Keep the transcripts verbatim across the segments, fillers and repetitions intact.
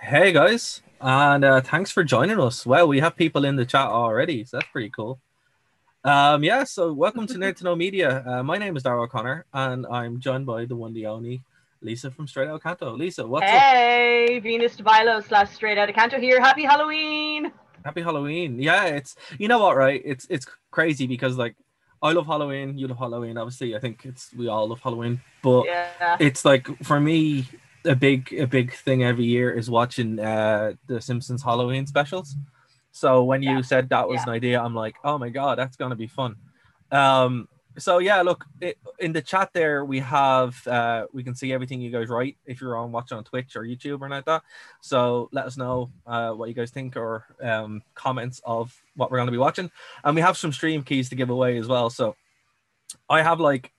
Hey guys, and uh, thanks for joining us. Wow, we have people in the chat already, so that's pretty cool. Um, yeah, so welcome to Nerd to Know Media. Uh, my name is Darragh O'Connor, and I'm joined by the one, the only, Lisa from Straight Outta Canto. Lisa, what's hey, up? Hey, Venus DeVilo slash Straight Outta Canto here. Happy Halloween! Happy Halloween! Yeah, it's you know what, right? It's it's crazy because like I love Halloween, you love Halloween. Obviously, I think it's we all love Halloween, but yeah. It's like for me a big a big thing every year is watching uh, the Simpsons Halloween specials. So when you yeah. said that was yeah. an idea, I'm like, oh my god, that's gonna be fun. Um, so yeah, look it, in the chat there we have uh, we can see everything you guys write if you're on watching on Twitch or YouTube or like that. So let us know uh, what you guys think or um, comments of what we're going to be watching, and we have some stream keys to give away as well. So I have like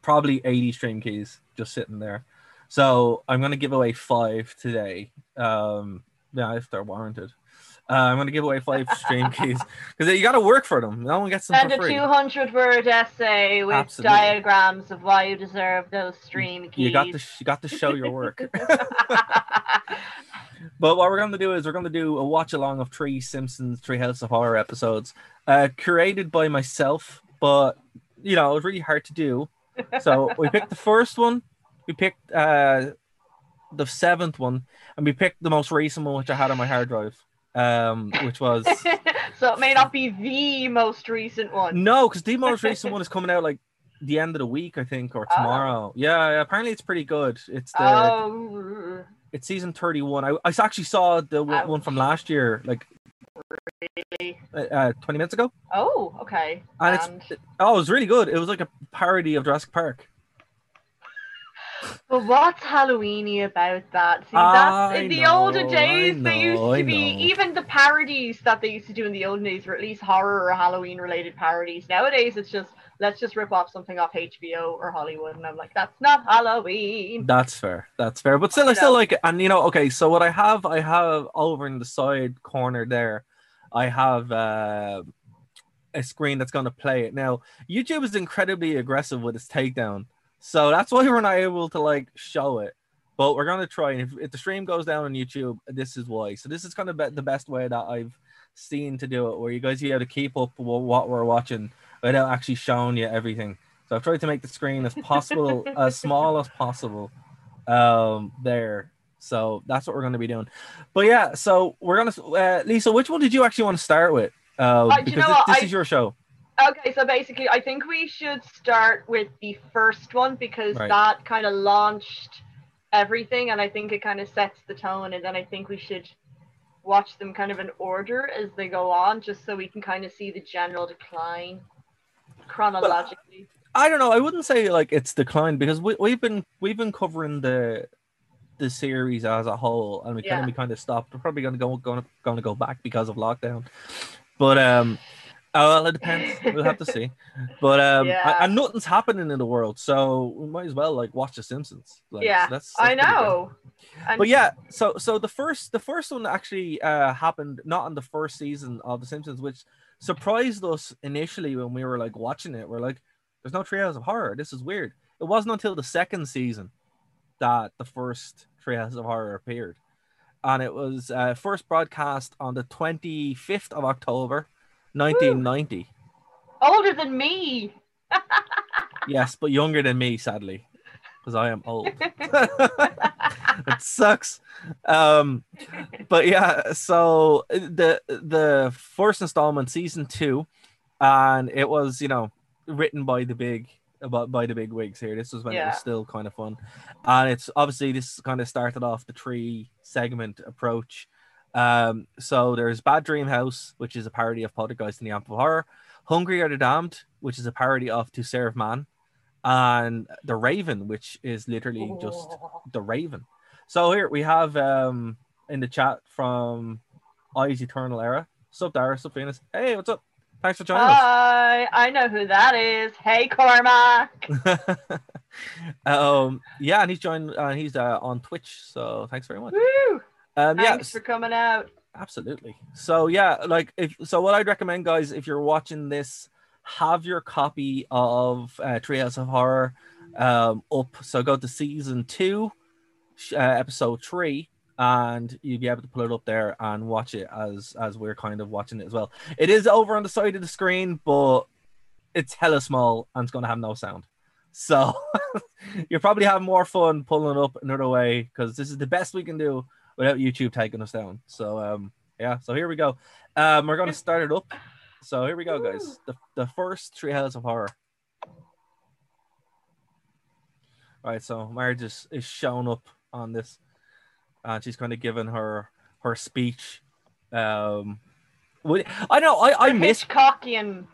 probably eighty stream keys just sitting there. So I'm going to give away five today. Um, yeah, if they're warranted. Uh, I'm going to give away five stream keys because you got to work for them. No one gets them for free. Send a two hundred word essay with Absolutely. diagrams of why you deserve those stream keys. You got to, you got to show your work. But what we're going to do is we're going to do a watch along of three Simpsons, three House of Horror episodes, uh, curated by myself. But, you know, it was really hard to do. So we picked the first one. We picked uh, the seventh one. And we picked the most recent one, which I had on my hard drive. Um, which was so it may not be the most recent one. No, because the most recent one is coming out like the end of the week, I think, or tomorrow. Oh. Yeah, apparently it's pretty good. It's the oh. it's season thirty-one. I, I actually saw the w- one from last year, like really? uh, twenty minutes ago. Oh, okay. And, and... it's it, oh, it was really good. It was like a parody of Jurassic Park. But what's Halloween-y about that? See, that's in the know, older days, know, they used to I be, know. even the parodies that they used to do in the olden days were at least horror or Halloween-related parodies. Nowadays, it's just, let's just rip off something off H B O or Hollywood, and I'm like, that's not Halloween. That's fair, that's fair. But still, I, I still like it. And, you know, okay, so what I have, I have over in the side corner there, I have... Uh, a screen that's going to play it. Now, YouTube is incredibly aggressive with its takedown. So that's why we're not able to like show it, but we're gonna try. And if, if the stream goes down on YouTube, this is why. So this is kind of be- the best way that I've seen to do it, where you guys be able to keep up with what we're watching without actually showing you everything. So I've tried to make the screen as possible, as small as possible. Um, there. So that's what we're gonna be doing. But yeah, so we're gonna. Uh, Lisa, which one did you actually want to start with? Uh, uh, because you know this, this I- is your show. Okay, so basically, I think we should start with the first one because right. that kind of launched everything, and I think it kind of sets the tone. And then I think we should watch them kind of in order as they go on, just so we can kind of see the general decline chronologically. But I don't know. I wouldn't say like it's declined because we, we've been we've been covering the the series as a whole, and we yeah. kind of we kind of stopped. We're probably gonna go going going to go back because of lockdown, but um. Oh, well, it depends. We'll have to see. But um, yeah. I, and nothing's happening in the world, so we might as well like watch The Simpsons. Like, yeah, so that's, that's I know. And- but yeah, so so the first the first one actually uh, happened not on the first season of The Simpsons, which surprised us initially when we were like watching it. We're like, "There's no Treehouse of Horror. This is weird." It wasn't until the second season that the first Treehouse of Horror appeared, and it was uh, first broadcast on the twenty-fifth of October. nineteen ninety. Ooh. Older than me. Yes, but younger than me, sadly, because I am old. It sucks. Um, but yeah, so the the first installment, season two, and it was, you know, written by the big about by the big wigs here. This was when yeah. it was still kind of fun, and it's obviously this kind of started off the three segment approach. Um, so there's Bad Dream House, which is a parody of Poltergeist and the Amp of Horror, Hungry Are the Damned, which is a parody of To Serve Man, and The Raven, which is literally Ooh. just The Raven. So here we have um, in the chat from Eyes Eternal Era, Sub Dara, Sub Venus. Hey, what's up? Thanks for joining Hi, us. Hi, I know who that is. Hey, Cormac. um, yeah, and he's joined. Uh, he's uh, on Twitch, so thanks very much. Woo! Um, yeah. Thanks for coming out. Absolutely. So yeah, like if so, what I'd recommend, guys, if you're watching this, have your copy of uh, Treehouse of Horror um, up. So go to season two, uh, episode three, and you'll be able to pull it up there and watch it as as we're kind of watching it as well. It is over on the side of the screen, but it's hella small and it's going to have no sound. So you'll probably have more fun pulling up another way, because this is the best we can do without YouTube taking us down. So um, yeah, so here we go. Um, we're going to start it up. So here we go, guys. The, the first Treehouse of Horror. All right, so Marge is, is showing up on this. And she's kind of giving her her speech. Um, I know, I, I miss... Hitchcockian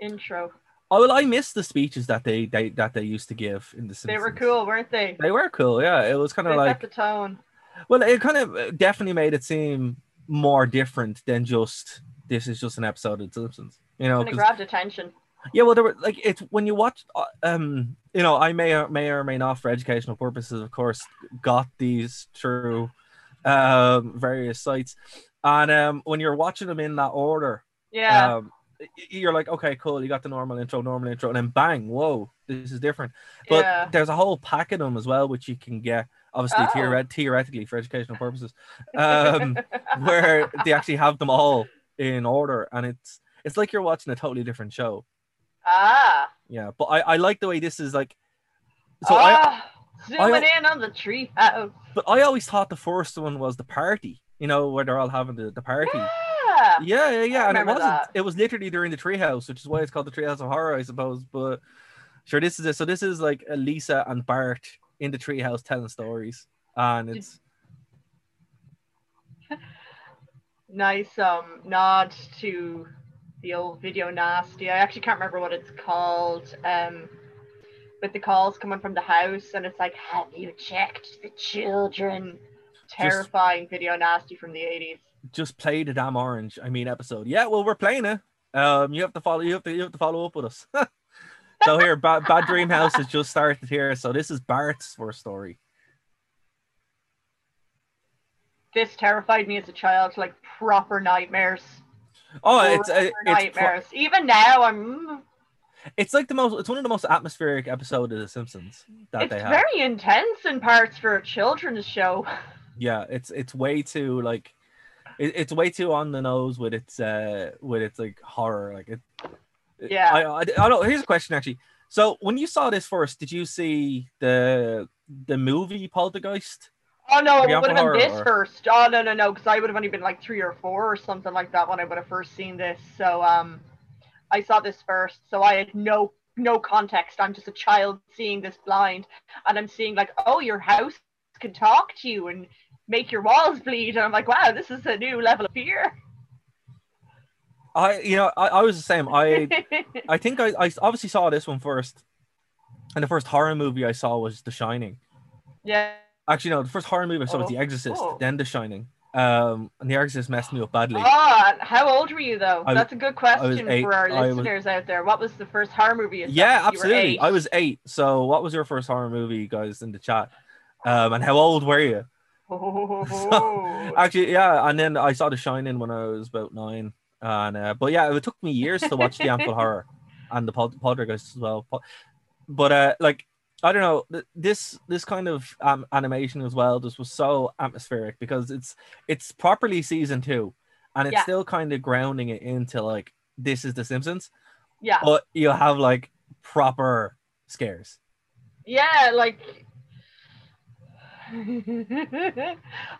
intro. Oh, well, I miss the speeches that they, they that they used to give in the Simpsons. They were cool, weren't they? They were cool, yeah. It was kind of like... They set the tone. Well, it kind of definitely made it seem more different than just, this is just an episode of The Simpsons. You know, and it grabbed attention. Yeah, well, there were, like, it's when you watch, um, you know, I may or may or may not, for educational purposes, of course, got these through um, various sites, and um, when you're watching them in that order, yeah, um, you're like, okay, cool, you got the normal intro, normal intro, and then bang, whoa, this is different. But yeah, there's a whole pack of them as well, which you can get, obviously, oh. theoret theoretically for educational purposes, um, where they actually have them all in order, and it's it's like you're watching a totally different show. Ah. Yeah, but I, I like the way this is like. So ah, I zooming I, in on the tree house. But I always thought the first one was the party, you know, where they're all having the, the party. Yeah, yeah, yeah. yeah. And it wasn't. That. It was literally during the treehouse, which is why it's called the Treehouse of Horror, I suppose. But sure, this is it. So this is like Lisa and Bart in the treehouse telling stories, and it's nice um nod to the old video nasty. I actually can't remember what it's called. Um, but the calls coming from the house, and it's like, have you checked the children? Terrifying just, video nasty from the eighties. Just play the damn orange. I mean, episode. Yeah, well, we're playing it. Um, you have to follow. You have to. You have to follow up with us. So here, Bad, Bad Dream House has just started here. So this is Bart's first story. This terrified me as a child. Like proper nightmares. Oh, it's, it's nightmares. It's Even now, I'm. It's like the most. It's one of the most atmospheric episodes of The Simpsons that it's they have. It's very intense in parts for a children's show. Yeah, it's it's way too like, it, it's way too on the nose with its uh with its like horror like it. Yeah. I, I, I don't. Here's a question actually. So when you saw this first, did you see the the movie Poltergeist? Oh, no, it would have been this or... first. Oh, no, no, no, because I would have only been like three or four or something like that when I would have first seen this. So um, I saw this first. So I had no no context. I'm just a child seeing this blind. And I'm seeing like, oh, your house can talk to you and make your walls bleed. And I'm like, wow, this is a new level of fear. I, you know, I, I was the same. I I think I, I obviously saw this one first. And the first horror movie I saw was The Shining. Yeah. Actually, no, the first horror movie I saw oh. was The Exorcist, oh. then The Shining. Um, and The Exorcist messed me up badly. Oh, how old were you, though? I, That's a good question for our I listeners was... out there. What was the first horror movie? Yeah, absolutely. I was eight. So what was your first horror movie, guys, in the chat? Um, and how old were you? Oh. So, actually, yeah. And then I saw The Shining when I was about nine. And uh, But yeah, it took me years to watch the Ample Horror and the Poltergeist as well. But uh, like... I don't know, this this kind of um, animation as well just was so atmospheric because it's it's properly season two and it's yeah. still kind of grounding it into like, this is The Simpsons. Yeah. But you have like proper scares. Yeah, like...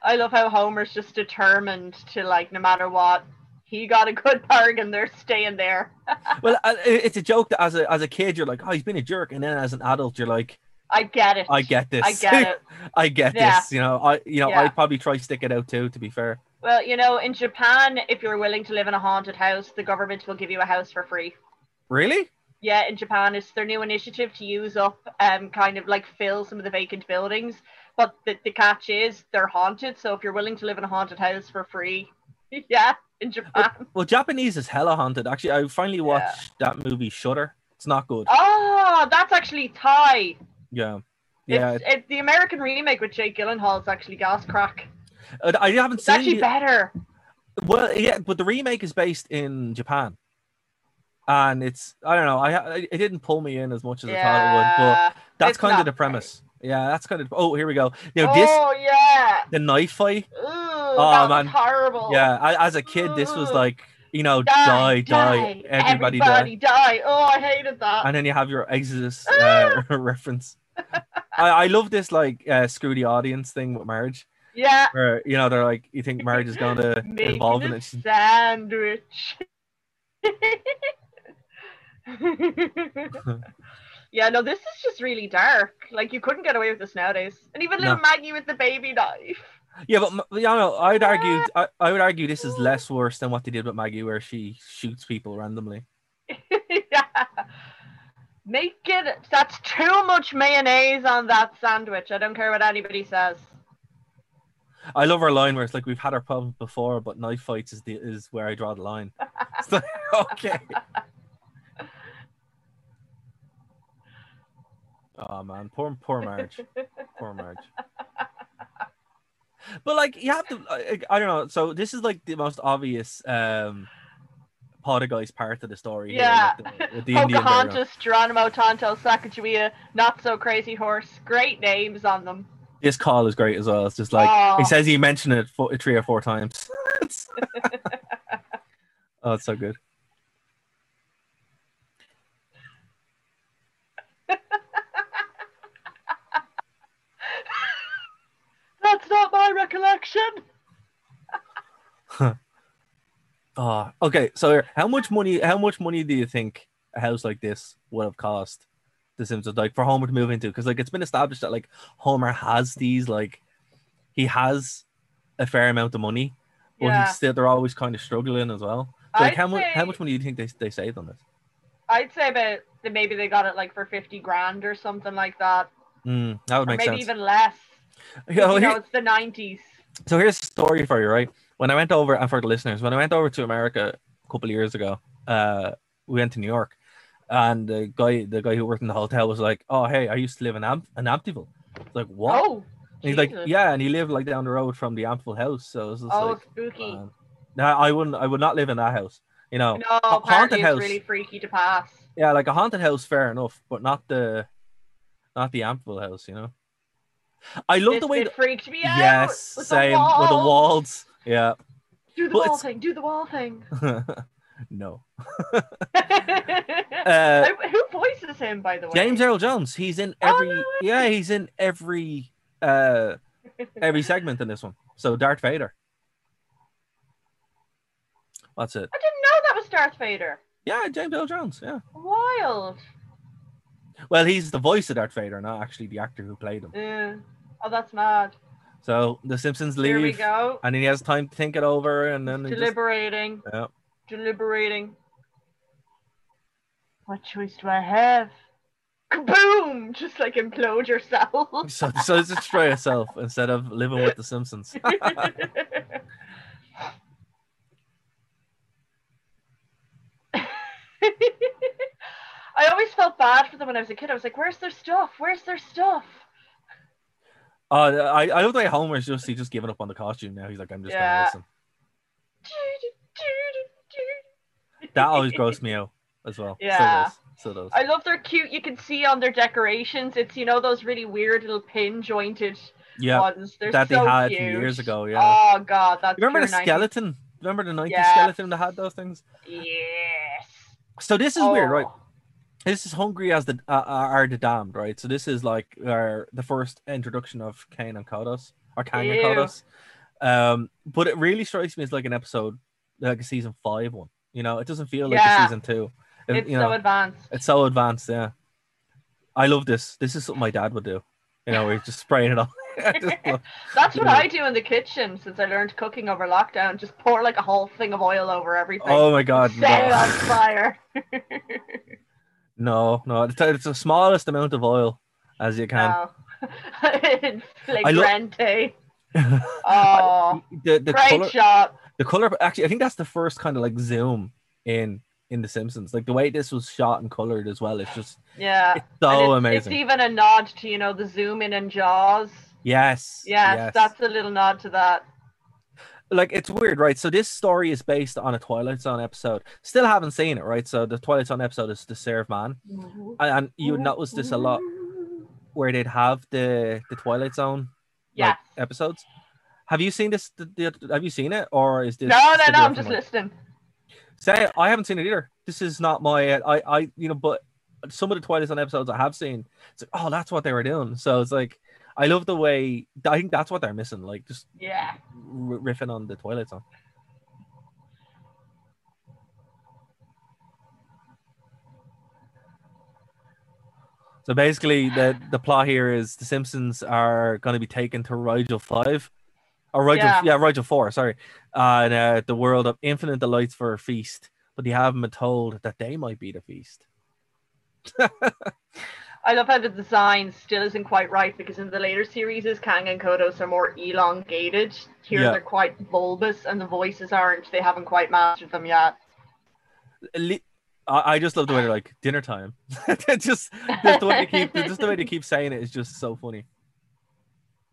I love how Homer's just determined to like, no matter what, he got a good bargain. They're staying there. Well, it's a joke that as a as a kid you're like, oh, he's been a jerk, and then as an adult you're like, I get it. I get this. I get it. I get yeah. this. You know, I you know yeah. I'd probably try stick it out too. To be fair. Well, you know, in Japan, if you're willing to live in a haunted house, the government will give you a house for free. Really? Yeah, in Japan, it's their new initiative to use up um kind of like fill some of the vacant buildings. But the, the catch is they're haunted. So if you're willing to live in a haunted house for free, yeah. In Japan. Well, well, Japanese is hella haunted. Actually, I finally watched yeah. that movie Shudder. It's not good. Oh, that's actually Thai. Yeah. Yeah. It's, it's the American remake with Jake Gyllenhaal is actually gas crack. Uh, I haven't it's seen actually the... better. Well, yeah, but the remake is based in Japan. And it's, I don't know, I, I it didn't pull me in as much as yeah. I thought it would, but that's it's kind of the premise. Yeah, that's kind of. Oh, here we go. You know, this, oh yeah, the knife fight. Ooh, oh man, horrible. Yeah, I, as a kid, Ooh. this was like, you know, die, die, die. die. Everybody, everybody die. die. Oh, I hated that. And then you have your Exodus uh, reference. I, I love this like uh, screw the audience thing with marriage. Yeah. Where, you know, they're like, you think marriage is going to involve in it? Sandwich. Yeah, no, this is just really dark. Like, you couldn't get away with this nowadays. And even little no. Maggie with the baby knife. Yeah, but you know, I'd argue, I, I would argue this is less worse than what they did with Maggie, where she shoots people randomly. Yeah. Make it. That's too much mayonnaise on that sandwich. I don't care what anybody says. I love our line where it's like, we've had our problems before, but knife fights is the, is where I draw the line. It's like, okay. Oh man, poor poor marriage, poor marriage. But like, you have to, like, I don't know. So this is like the most obvious um, poltergeist part of the story. Yeah, here, like the, with the Pocahontas, Geronimo, Tonto, Sacagawea, not so crazy horse. Great names on them. This call is great as well. It's just like, oh. He says he mentioned it four, three or four times. Oh, it's so good. That's not my recollection. Huh. Oh, okay. So, how much money? How much money do you think a house like this would have cost the Simpsons, like, for Homer to move into? Because like, it's been established that like Homer has these, like, he has a fair amount of money, but yeah. he's still, they're always kind of struggling as well. So, like, I'd how much? How much money do you think they they saved on this? I'd say about that. Maybe they got it like for fifty grand or something like that. Mm, that would or make maybe sense. Maybe even less. You know, here, it's the nineties. So here's a story for you, right? When I went over, and for the listeners, when I went over to America a couple of years ago, uh, we went to New York, and the guy, the guy who worked in the hotel was like, "Oh, hey, I used to live in Am in Ampteville." It's like, what? Oh, he's like, yeah, and he lived like down the road from the Ampteville house. So it was just, oh, like, spooky. Man. No, I wouldn't. I would not live in that house. You know, no, haunted house. It's really freaky to pass. Yeah, like a haunted house, fair enough, but not the, not the Ampteville house. You know. I love it, the way it freaked me out. Yes, same with the walls. Yeah. Do the but wall it's... thing. Do the wall thing. No. uh, I, who voices him, by the way? James Earl Jones. He's in every. Oh, no, yeah, he's in every uh, every segment in this one. So Darth Vader. That's it. I didn't know that was Darth Vader. Yeah, James Earl Jones. Yeah. Wild. Well, he's the voice of Darth Vader, not actually the actor who played him. Yeah. Oh, that's mad. So the Simpsons leave. Here we go. And then he has time to think it over, and then deliberating. Just, yeah. Deliberating. What choice do I have? Kaboom! Just like implode yourself. so, so destroy yourself instead of living with the Simpsons. I always felt bad for them when I was a kid. I was like, where's their stuff? Where's their stuff? Uh, I, I don't think Homer's just, he's just giving up on the costume now. He's like, I'm just yeah. going to listen. That always grossed me out as well. Yeah. So does. So does. I love their cute, you can see on their decorations. It's, you know, those really weird little pin jointed yeah, ones. They're that so they had cute. Years ago. Yeah. Oh, God. That's remember the nineties. Skeleton? Remember the nineties yeah. skeleton that had those things? Yes. So this is oh. weird, right? This is Hungry as the uh, are the Damned, right? So this is like our, the first introduction of Cain and Kodos, or Kang Ew. and Kodos. Um, but it really strikes me as like an episode, like a season five one. You know, it doesn't feel like yeah. a season two. It, it's you know, so advanced. It's so advanced, yeah. I love this. This is something my dad would do. You know, we're just spraying it on. just, like, that's what know. I do in the kitchen since I learned cooking over lockdown. Just pour like a whole thing of oil over everything. Oh my God! Set no. it on fire. No, no, it's the smallest amount of oil as you can. Oh. Flagrante. Oh, the, the great color, shot. The color, actually, I think that's the first kind of like zoom in in The Simpsons. Like the way this was shot and colored as well. It's just yeah, it's so it's, amazing. It's even a nod to, you know, the zoom in and Jaws. Yes, yes, yes, that's a little nod to that. Like, it's weird, right? So this story is based on a Twilight Zone episode. Still haven't seen it, right? So the Twilight Zone episode is The Serve Man. And, and you would notice this a lot. where they'd have the the Twilight Zone yeah like, episodes. Have you seen this? The, the, have you seen it, or is this? No, no, no. I'm just one? listening. Say, I haven't seen it either. This is not my. Uh, I, I, you know, but some of the Twilight Zone episodes I have seen. It's like, oh, that's what they were doing. So it's like, I love the way. I think that's what they're missing. Like, just yeah, r- riffing on the Twilight Zone. So basically, the, the plot here is the Simpsons are going to be taken to Rigel Five, or Rigel yeah, yeah Rigel Four, sorry, uh, and uh, the world of infinite delights for a feast. But they haven't been told that they might be the feast. I love how the design still isn't quite right, because in the later series, Kang and Kodos are more elongated. Here yeah. they're quite bulbous, and the voices aren't. They haven't quite mastered them yet. Le- I just love the way they're like, dinner time. just, the, the way they keep, just the way they keep saying it is just so funny.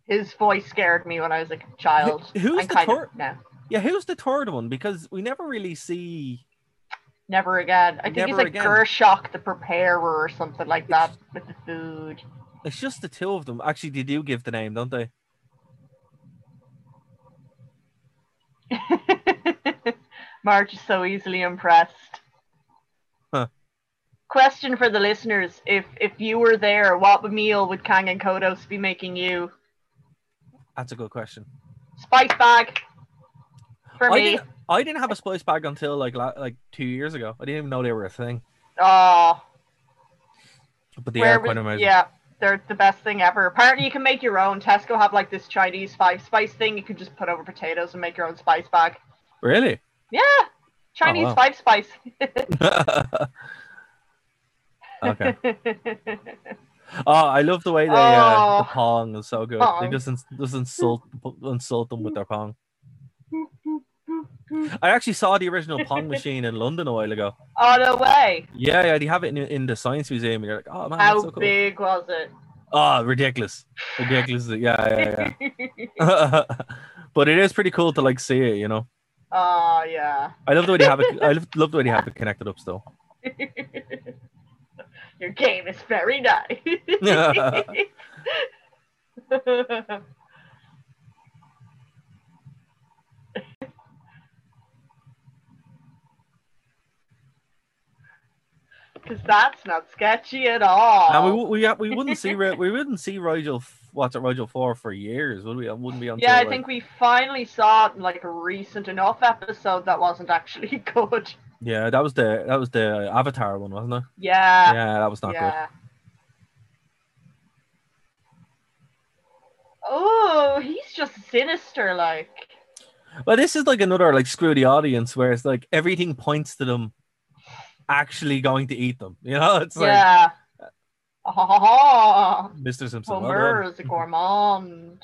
His voice scared me when I was like a child. Who's I'm the third? Tor- yeah, who's the third one? Because we never really see. Never again. I think never it's like again. Gershok the Preparer or something like that it's, with the food. It's just the two of them. Actually, they do give the name, don't they? Marge is so easily impressed. Question for the listeners: If if you were there, what meal would Kang and Kodos be making you? That's a good question. Spice bag. For I me, didn't, I didn't have a spice bag until like like two years ago. I didn't even know they were a thing. Oh. But they are quite amazing. Yeah, they're the best thing ever. Apparently, you can make your own. Tesco have like this Chinese five spice thing. You can just put over potatoes and make your own spice bag. Really? Yeah, Chinese oh, wow. five spice. Okay. Oh, I love the way they oh. uh, the pong is so good. Pong. They just ins- just insult insult them with their pong. I actually saw the original pong machine in London a while ago. Oh no way! Yeah, yeah, they have it in, in the Science Museum. And you're like, oh man, how that's so cool. big was it? Oh, ridiculous, ridiculous. Yeah, yeah, yeah. But it is pretty cool to like see it, you know. Oh yeah. I love the way they have it. I love, love the way they have it connected up still. Your game is very nice. Because that's not sketchy at all. Now we we we wouldn't see we wouldn't see Rigel what's at Rigel four for years, would we? It wouldn't be on. Yeah, I like... think we finally saw it in like a recent enough episode that wasn't actually good. Yeah, that was the that was the Avatar one, wasn't it? Yeah. Yeah, that was not yeah. good. Oh, he's just sinister, like. Well, this is like another like screw the audience, where it's like everything points to them actually going to eat them. You know, it's like. Yeah. Oh, Mister Simpson. Homer is a gourmand.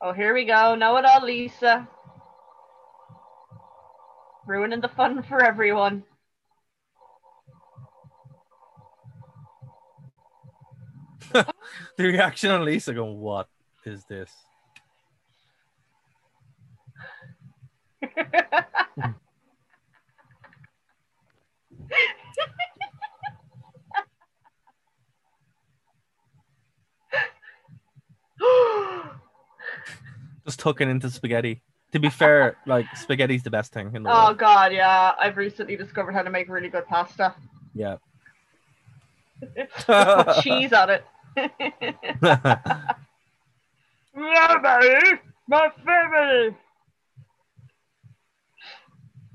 Oh, here we go. Know it all, Lisa. Ruining the fun for everyone. The reaction on Lisa going, what is this? Just tucking into spaghetti. To be fair, like, spaghetti's the best thing in the world. Oh, God, yeah. I've recently discovered how to make really good pasta. Yeah. Put cheese on it. Nobody, my family.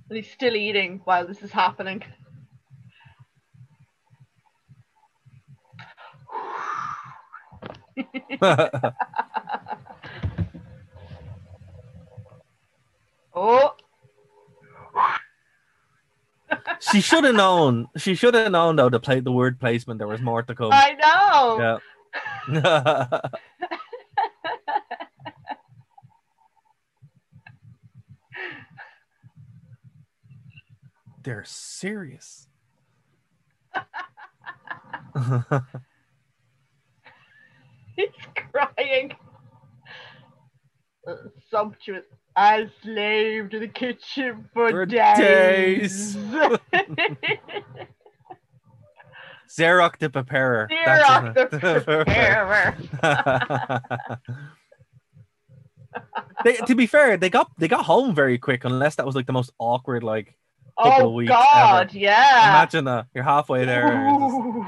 And he's still eating while this is happening. Oh. She should have known. She should have known, though, to play the word placement. There was more to come. I know. Yeah. They're serious. He's crying. Uh, sumptuous. I slaved in the kitchen for, for days. days. Xerox the Preparer. Xerox the Preparer. They, to be fair, they got they got home very quick, unless that was like the most awkward like couple oh, of weeks. Oh God, ever. Yeah. Imagine that. You're halfway there. Ooh.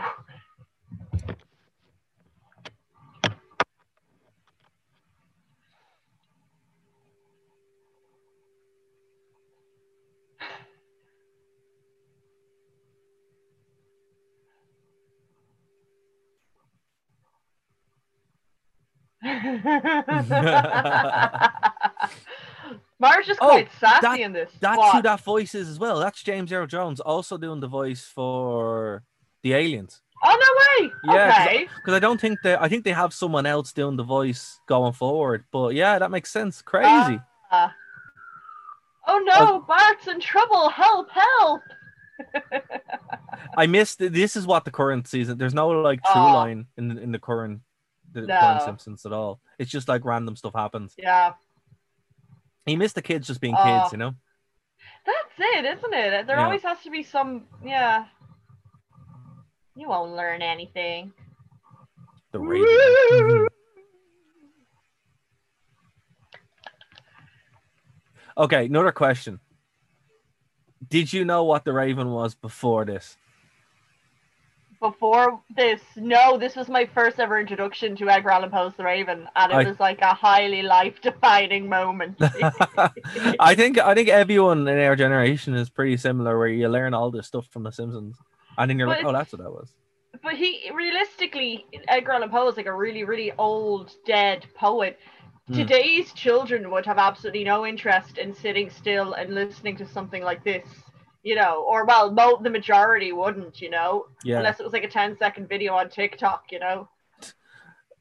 Mara's just quite oh, sassy that, in this. That's what? Who that voice is as well. That's James Earl Jones also doing the voice for the aliens. Oh no way! Yeah, okay. Because I, I don't think that I think they have someone else doing the voice going forward. But yeah, that makes sense. Crazy. Uh, uh, oh no, uh, Bart's in trouble! Help! Help! I missed. This is what the current season. There's no like true oh. line in in the current. The no. Simpsons at all. It's just like random stuff happens. Yeah. He missed the kids just being uh, kids, you know? That's it, isn't it? There yeah. always has to be some, yeah. You won't learn anything. The radio. Okay, another question. Did you know what the Raven was before this? Before this, no, this was my first ever introduction to Edgar Allan Poe's The Raven, and it I, was like a highly life-defining moment. I think I think everyone in our generation is pretty similar, where you learn all this stuff from The Simpsons, and then you're but, like, oh, that's what that was. But he, realistically, Edgar Allan Poe is like a really, really old, dead poet. Mm. Today's children would have absolutely no interest in sitting still and listening to something like this. You know, or well, mo- the majority wouldn't, you know, yeah. unless it was like a ten second video on TikTok, you know.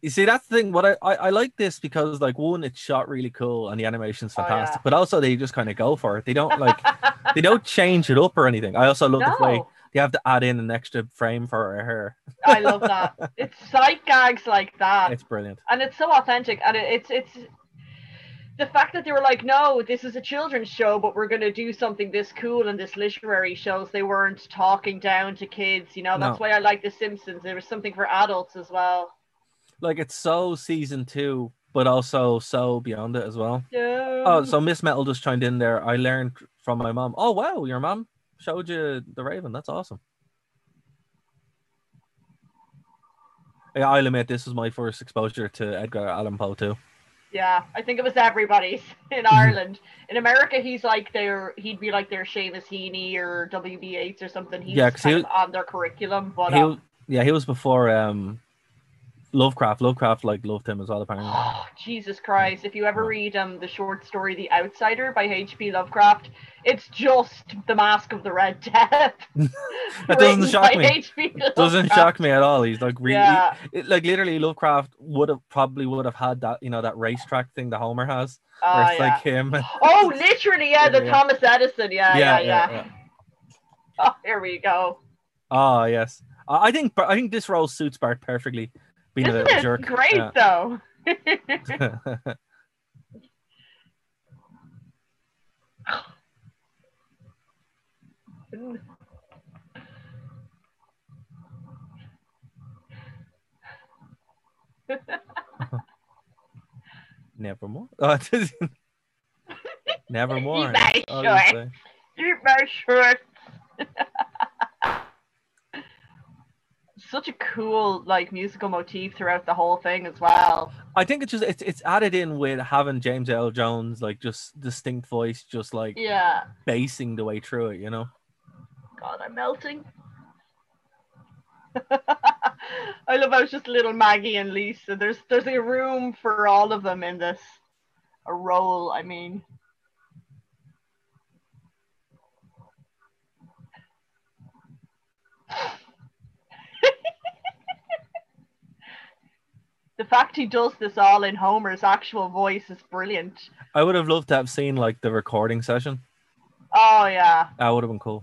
You see, that's the thing. What I, I, I like this because, like, one, it's shot really cool and the animation's fantastic, oh, yeah. but also they just kind of go for it. They don't like, they don't change it up or anything. I also love no. the way they have to add in an extra frame for her hair. I love that. It's sight gags like that. It's brilliant, and it's so authentic, and it, it's it's. The fact that they were like, no, this is a children's show, but we're going to do something this cool and this literary shows. They weren't talking down to kids, you know. That's no. why I like The Simpsons. There was something for adults as well. Like, it's so season two, but also so beyond it as well. Yeah. Oh, so Miss Metal just chimed in there. I learned from my mom. Oh, wow, your mom showed you The Raven. That's awesome. Yeah, I'll admit, this was my first exposure to Edgar Allan Poe, too. Yeah, I think it was everybody's in Ireland. In America, he's like their, he'd be like their Seamus Heaney or W B Yeats or something. He's yeah, kind he, of on their curriculum. But he, um, yeah, he was before um, Lovecraft. Lovecraft like loved him as well, apparently. Oh, Jesus Christ! If you ever read um the short story "The Outsider" by H P Lovecraft, it's just The Mask of the Red Death. That doesn't shock me. It doesn't shock me at all. He's like really, yeah. he, it, like literally, Lovecraft would have probably would have had that, you know, that racetrack thing that Homer has, oh, where it's yeah. like him. Oh, literally, yeah, the yeah. Thomas Edison, yeah, yeah, yeah. yeah, yeah. Oh, here we go. Oh yes, I think I think this role suits Bart perfectly. Being Isn't a it jerk. Great yeah. though? Nevermore. Oh, Nevermore. Eat my shirt. Eat my shirt. Such a cool like musical motif throughout the whole thing as well. I think it's just it's it's added in with having James Earl Jones like just distinct voice, just like yeah, basing the way through it, you know. God, I'm melting. I love how it's just little Maggie and Lisa. There's there's a room for all of them in this, a role, I mean. The fact he does this all in Homer's actual voice is brilliant. I would have loved to have seen like the recording session. Oh yeah. That would have been cool.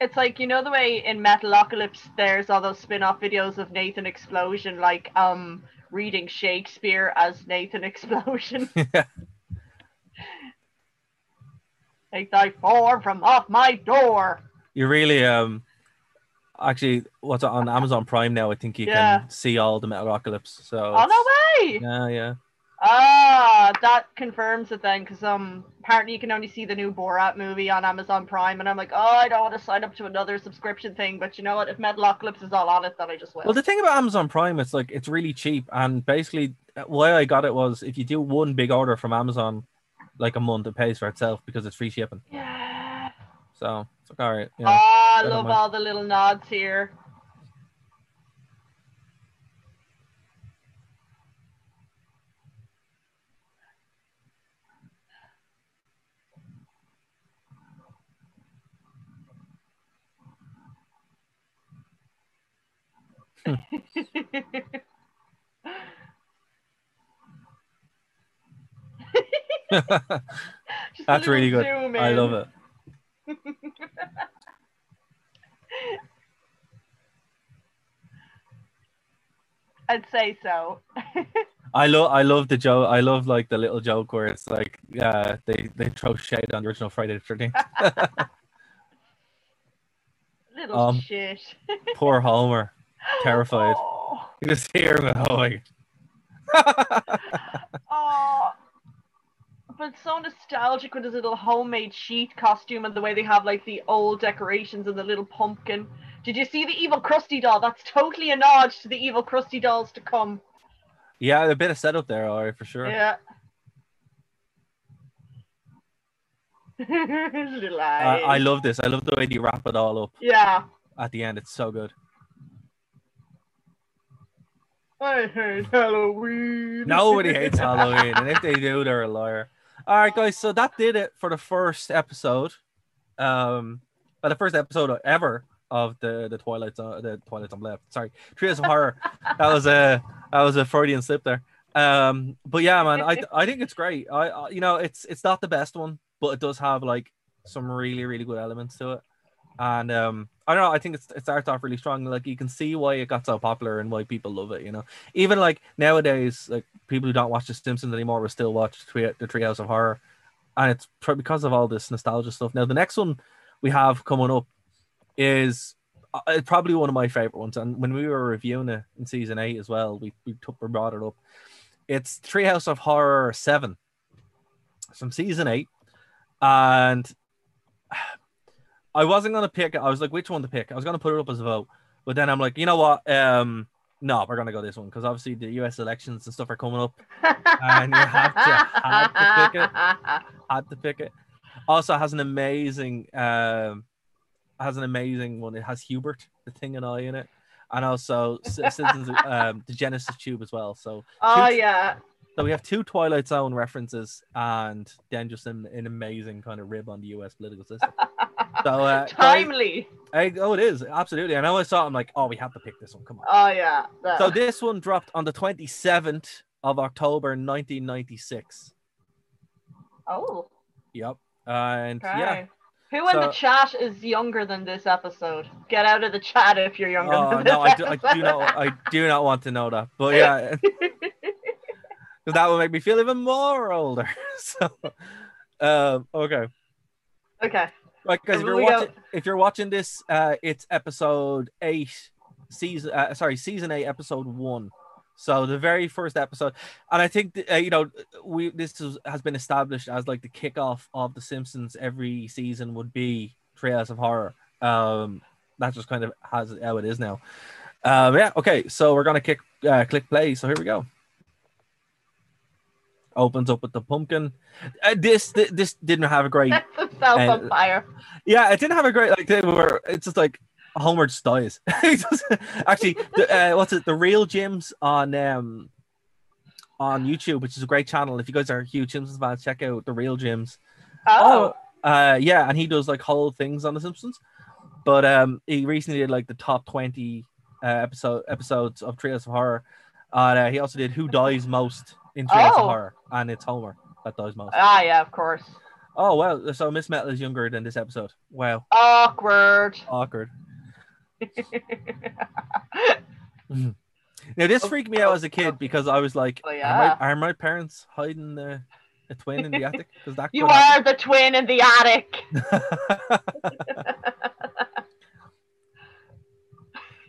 It's like, you know the way in Metalocalypse there's all those spin-off videos of Nathan Explosion, like um reading Shakespeare as Nathan Explosion. Yeah. Take thy form from off my door. You really um Actually, what's on Amazon Prime now? I think you yeah. can see all the Metalocalypse. So oh no way! Yeah, yeah. Ah, that confirms it then, because um, apparently you can only see the new Borat movie on Amazon Prime, and I'm like, oh, I don't want to sign up to another subscription thing, but you know what? If Metalocalypse is all on it, then I just will. Well, the thing about Amazon Prime, it's like it's really cheap, and basically why I got it was if you do one big order from Amazon, like a month, it pays for itself because it's free shipping. Yeah. So it's like all right. You know, ah, I love all the little nods here. Hmm. That's really good. In. I love it. I'd say so. I love, I love the joke. I love like the little joke where it's like, yeah, they they throw shade on the original Friday the thirteenth. Little um, shit. Poor Homer. Terrified. Oh. You just hear him going. Oh, but so nostalgic with his little homemade sheet costume and the way they have like the old decorations and the little pumpkin. Did you see the evil Krusty doll? That's totally a nod to the evil Krusty dolls to come. Yeah, a bit of setup there, all right, for sure. Yeah. Little eyes. Uh, I love this. I love the way they wrap it all up. Yeah. At the end, it's so good. I hate Halloween. Nobody hates Halloween. And if they do, they're a liar. All right, guys. So that did it for the first episode. Um, well, the first episode ever of the, the Twilight Zone, the Twilight Zone left. Sorry. Trios of Horror. That was a, that was a Freudian slip there. Um, but yeah, man, I, I think it's great. I, I, you know, it's, it's not the best one, but it does have like some really, really good elements to it. And um, I don't know, I think it's, it starts off really strong. Like, you can see why it got so popular and why people love it, you know? Even, like, nowadays, like, people who don't watch The Simpsons anymore will still watch The Treehouse of Horror. And it's because of all this nostalgia stuff. Now, the next one we have coming up is uh, probably one of my favourite ones. And when we were reviewing it in Season eight as well, we, we, took, we brought it up. It's Treehouse of Horror seven. It's from Season eight. And I wasn't going to pick it. I was like, which one to pick? I was going to put it up as a vote. But then I'm like, you know what? Um, no, we're going to go this one. Because obviously the U S elections and stuff are coming up. And you have to, have to pick it. Had to pick it. Also has an amazing, um, has an amazing one. It has Hubert, the Thing and I in it. And also Citizens, um, the Genesis Tube as well. So Oh, two, yeah. So we have two Twilight Zone references and then just an, an amazing kind of rib on the U S political system. So uh, timely. I, oh, it is absolutely. And I always thought I'm like, oh, we have to pick this one. Come on. Oh yeah. yeah. So this one dropped on the twenty-seventh of October, nineteen ninety-six. Oh. Yep. And okay. yeah. Who so, in the chat is younger than this episode? Get out of the chat if you're younger. Oh than this no, I do, I do not. I do not want to know that. But yeah, because that would make me feel even more older. So, um, okay. Okay. Right, guys, if you're, watching, if you're watching this, uh, it's episode eight, season uh, sorry, season eight, episode one. So the very first episode, and I think that, uh, you know we this is, has been established as like the kickoff of The Simpsons. Every season would be Treehouse of Horror. Um, that just kind of has how it is now. Um, yeah, okay, so we're gonna kick uh, click play. So here we go. Opens up with the pumpkin. Uh, this, this this didn't have a great. That's itself uh, on fire. Yeah, it didn't have a great like. They were. It's just like Homer just dies. just, actually, the, uh, what's it? The Real Gyms on um on YouTube, which is a great channel. If you guys are huge Simpsons fans, check out The Real Gyms. Oh. oh uh, yeah, and he does like whole things on The Simpsons. But um, he recently did like the top twenty uh, episode episodes of Treehouse of Horror. And uh, he also did Who Dies Most. In Treehouse oh. of Horror, and it's Homer that dies most. Ah, yeah, of course. Oh, well, so Miss Metal is younger than this episode. Wow. Awkward. Awkward. Now, this freaked me out as a kid because I was like, oh, yeah. are, my, are my parents hiding the, a twin in the attic? That you are happen? The twin in the attic.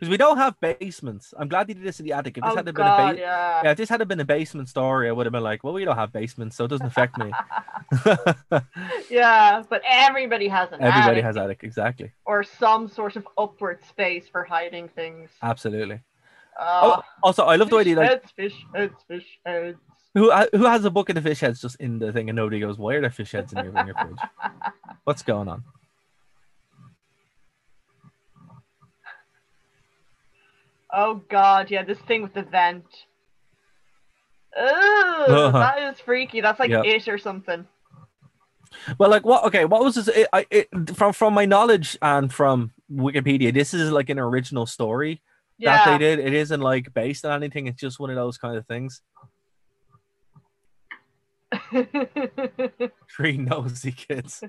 because we don't have basements. I'm glad they did this in the attic. If this oh, had been a ba- yeah. yeah, if this had been a basement story, I would have been like, well, we don't have basements, so it doesn't affect me. Yeah, but everybody has an Everybody attic. has attic, exactly. Or some sort of upward space for hiding things. Absolutely. Uh, oh, also, I love the way they like heads, fish heads, fish heads. Who who has a bucket of fish heads just in the thing, and nobody goes, why are there fish heads in your, in your fridge? What's going on? Oh God, yeah, this thing with the vent. Oh, uh-huh. That is freaky. That's like yep. it or something. Well, like what? Okay, what was this? It, I, it, from from my knowledge and from Wikipedia, this is like an original story yeah. that they did. It isn't like based on anything. It's just one of those kind of things. Three nosy kids.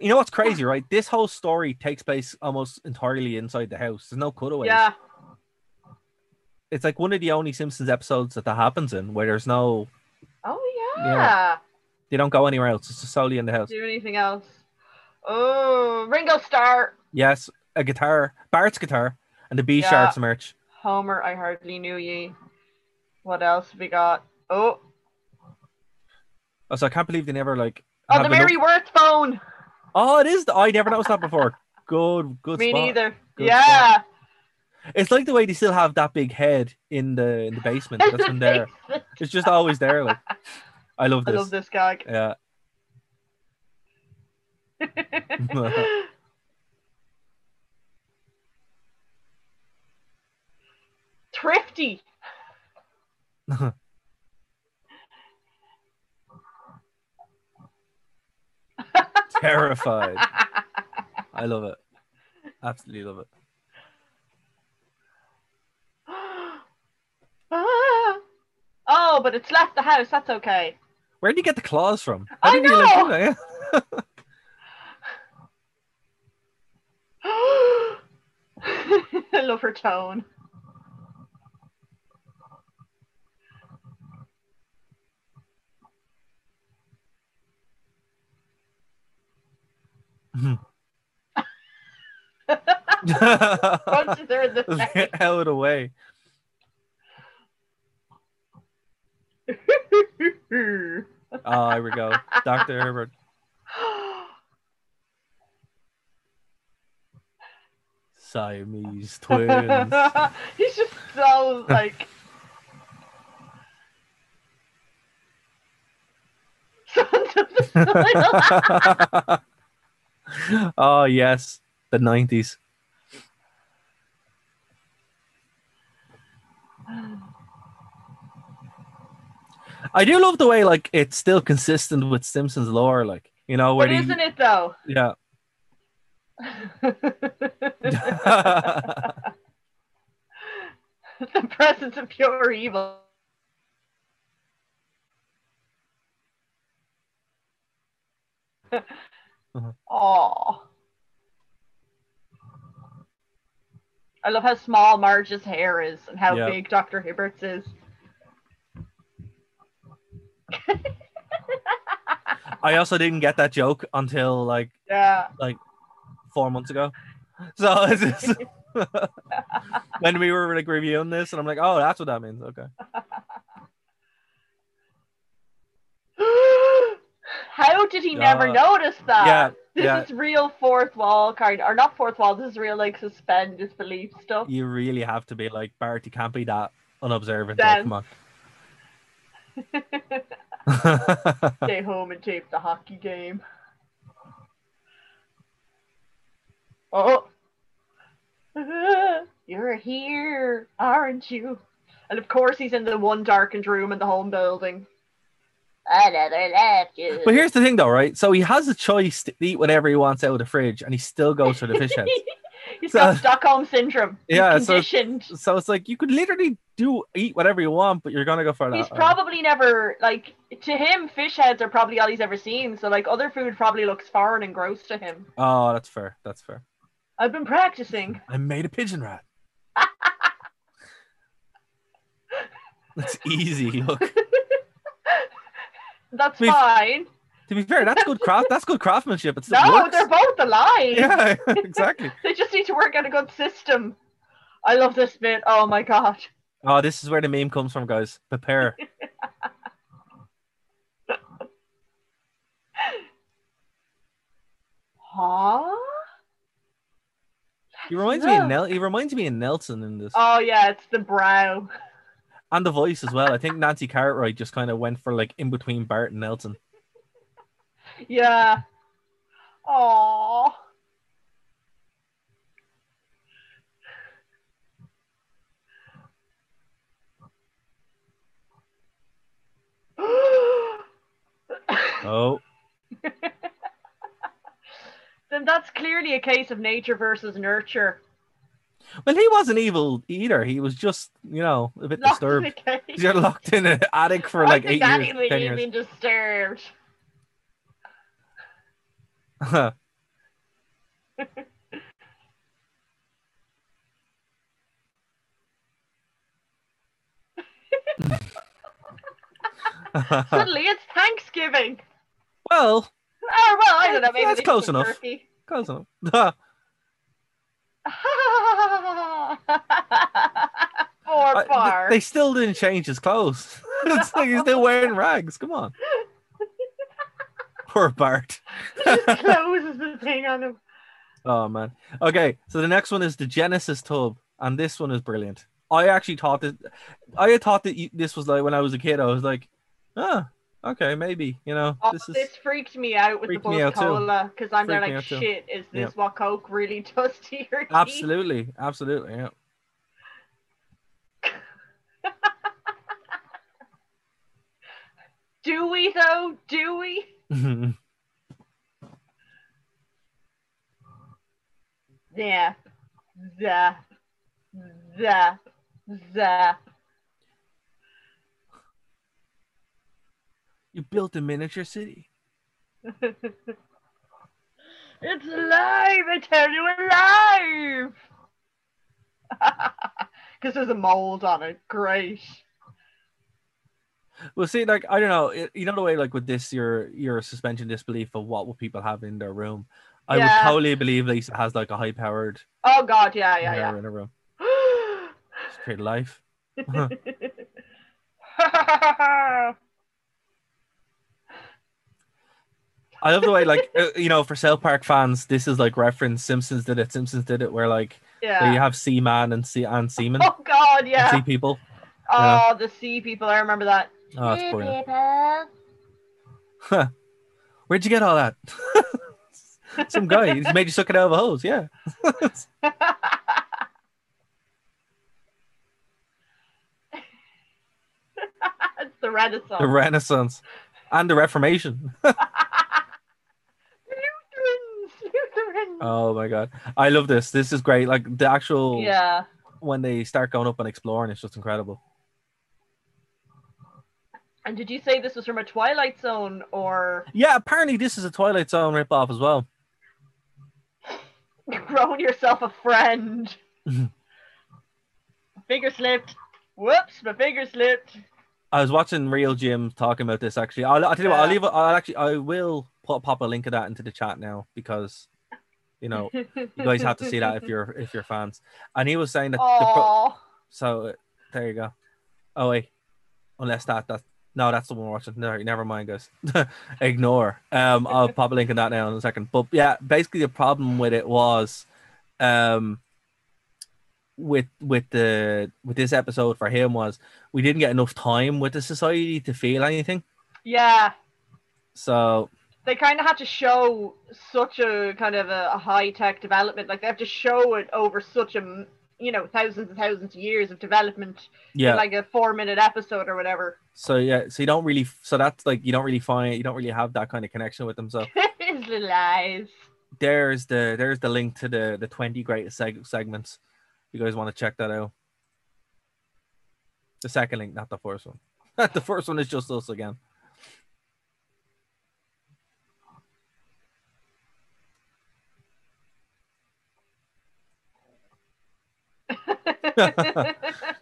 You know what's crazy, right? This whole story takes place almost entirely inside the house. There's no cutaways. Yeah. It's like one of the only Simpsons episodes that that happens in, where there's no... Oh, yeah. You know, they don't go anywhere else. It's just solely in the house. Do anything else. Oh, Ringo Starr. Yes, a guitar. Bart's guitar. And the B-sharps yeah. merch. Homer, I hardly knew ye. What else we got? Oh. Oh, so I can't believe they never, like... Oh, the Mary Worth phone. Oh, it is. The, I never noticed that before. Good, good. Me spot. neither. Good yeah. Spot. It's like the way they still have that big head in the in the basement. That's been there. It's just always there. Like, I love this. I love this gag. Yeah. Thrifty. Terrified. I love it. Absolutely love it. Oh, but it's left the house. That's okay. Where did you get the claws from? How I know. You I love her tone. Get out of the way. Oh, here we go. Doctor Herbert. Siamese twins. He's just so like Sons of the Soil. Oh yes, the nineties. I do love the way like it's still consistent with Simpsons lore, like you know where. But the... isn't it though? Yeah. The presence of pure evil. Uh-huh. Oh, I love how small Marge's hair is and how yep. big Doctor Hibbert's is. I also didn't get that joke until like yeah. like four months ago. So it's just when we were like reviewing this, and I'm like, oh, that's what that means. Okay. How did he uh, never notice that? Yeah, this yeah. is real fourth wall kind, or not fourth wall. This is real like suspend disbelief stuff. You really have to be like Bart. You can't be that unobservant. Like, come on. Stay home and tape the hockey game. Oh, you're here, aren't you? And of course, he's in the one darkened room in the home building. Another lefty. But here's the thing, though, right? So he has a choice to eat whatever he wants out of the fridge, and he still goes for the fish heads. He's so, got Stockholm syndrome. Yeah, He's conditioned. So, so it's like you could literally do eat whatever you want, but you're gonna go for that. He's probably right? never like to him. Fish heads are probably all he's ever seen. So like other food probably looks foreign and gross to him. Oh, that's fair. That's fair. I've been practicing. I made a pigeon rat. That's easy. Look. That's We've, fine. To be fair, that's good craft. That's good craftsmanship. It's no, works. They're both alive. Yeah, exactly. They just need to work out a good system. I love this bit. Oh my god. Oh, this is where the meme comes from, guys. Prepare. Huh? He reminds look. me of Nel- he reminds me of Nelson in this. Oh yeah, it's the brow. And the voice as well. I think Nancy Cartwright just kind of went for like in between Bart and Nelson. Yeah. Aww. Oh. Then that's clearly a case of nature versus nurture. Well, he wasn't evil either. He was just, you know, a bit locked disturbed. You're locked in an attic for I like eight years. Exactly, he's been disturbed. Huh. Suddenly it's Thanksgiving. Well, oh, well, I don't know. Maybe that's close enough. Turkey. Close enough. Poor Bart. They still didn't change his clothes. It's like he's still wearing rags. Come on. Poor Bart. His clothes is the thing on him. Oh man. Okay, so the next one is the Genesis tub, and this one is brilliant. I actually thought that I had thought that you, this was like when I was a kid. I was like, ah. Okay, maybe, you know. Oh, this, is, this freaked me out with the Buzz Cola because I'm freaked there like, shit, too. Is this yeah. what Coke really does to your teeth? Absolutely, absolutely, yeah. Do we though? Do we? Yeah. The, the, the. You built a miniature city. It's alive, I tell you, alive! Because there's a mold on it. Great. Well, see, like, I don't know. It, you know the way, like, with this, your your suspension disbelief of what would people have in their room. I yeah. would totally believe Lisa has, like, a high-powered... Oh, God, yeah, yeah, yeah. ...in her room. Straight life. I love the way, like, you know, for South Park fans, this is like reference Simpsons did it. Simpsons did it, where like yeah. you have Sea Man and Sea and Seaman. Oh God, yeah. Sea people. Oh, you know? The Sea people. I remember that. Oh, it's brilliant. Huh. Where'd you get all that? Some guy he's made you suck it out of a hose. Yeah. It's the Renaissance. The Renaissance and the Reformation. Oh my god, I love this. This is great. Like the actual yeah when they start going up and exploring, it's just incredible. And did you say this was from a Twilight Zone or? Yeah, apparently this is a Twilight Zone ripoff as well. Grown yourself a friend. Finger slipped. Whoops, my finger slipped. I was watching Real Jim talking about this actually. I'll, I'll tell you yeah. what. I'll leave. I'll actually. I will put, pop a link of that into the chat now because. You know, you guys have to see that if you're if you're fans. And he was saying that. The pro- so there you go. Oh wait, unless that that no, that's the one we're watching. No, never mind, guys. Ignore. Um, I'll pop a link on that now in a second. But yeah, basically the problem with it was, um, with with the with this episode for him was we didn't get enough time with the society to feel anything. Yeah. So. They kind of had to show such a kind of a, a high-tech development. Like, they have to show it over such a, you know, thousands and thousands of years of development. Yeah. In like a four-minute episode or whatever. So, yeah. So, you don't really... So, that's like, you don't really find... You don't really have that kind of connection with them. So... His little eyes. There's the, there's the link to the, the twenty greatest seg- segments. You guys want to check that out. The second link, not the first one. The first one is just us again.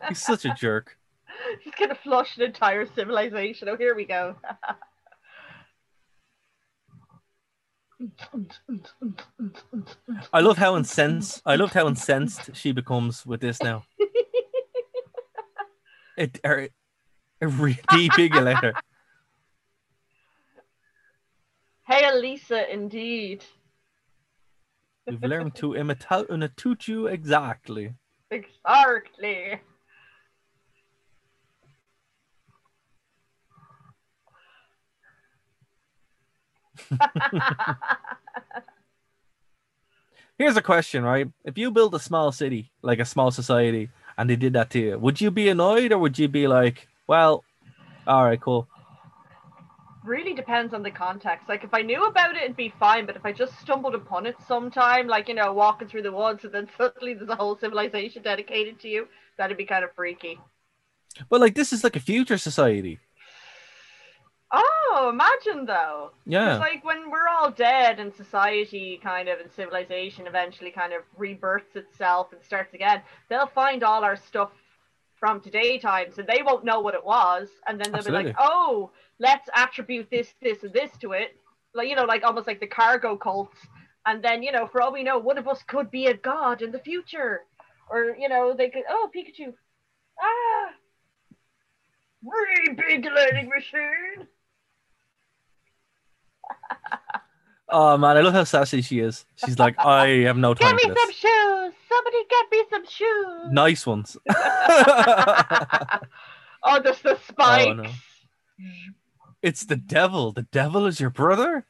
He's such a jerk. He's gonna flush an entire civilization. Oh, here we go. I love how incensed I loved how incensed she becomes with this now. It er, er, deregulator. Hail Lisa, indeed. You've learned to imitate and toot you exactly. Exactly. Here's a question, right? If you build a small city, like a small society, and they did that to you, would you be annoyed or would you be like, well, all right, cool? Really depends on the context. Like, if I knew about it, it'd be fine. But if I just stumbled upon it sometime, like, you know, walking through the woods and then suddenly there's a whole civilization dedicated to you, that'd be kind of freaky. But, like, this is like a future society. Oh, imagine, though. Yeah. It's like when we're all dead and society kind of and civilization eventually kind of rebirths itself and starts again, they'll find all our stuff from today times and they won't know what it was. And then they'll Absolutely. Be like, oh, let's attribute this, this, and this to it. Like, you know, like almost like the cargo cults. And then, you know, for all we know, one of us could be a god in the future. Or, you know, they could, oh, Pikachu. Ah. Really big learning machine. Oh man, I love how sassy she is. She's like, I have no time. Get me some shoes. Somebody get me some shoes. Nice ones. Oh, there's the spikes. Oh, no. It's the devil. The devil is your brother.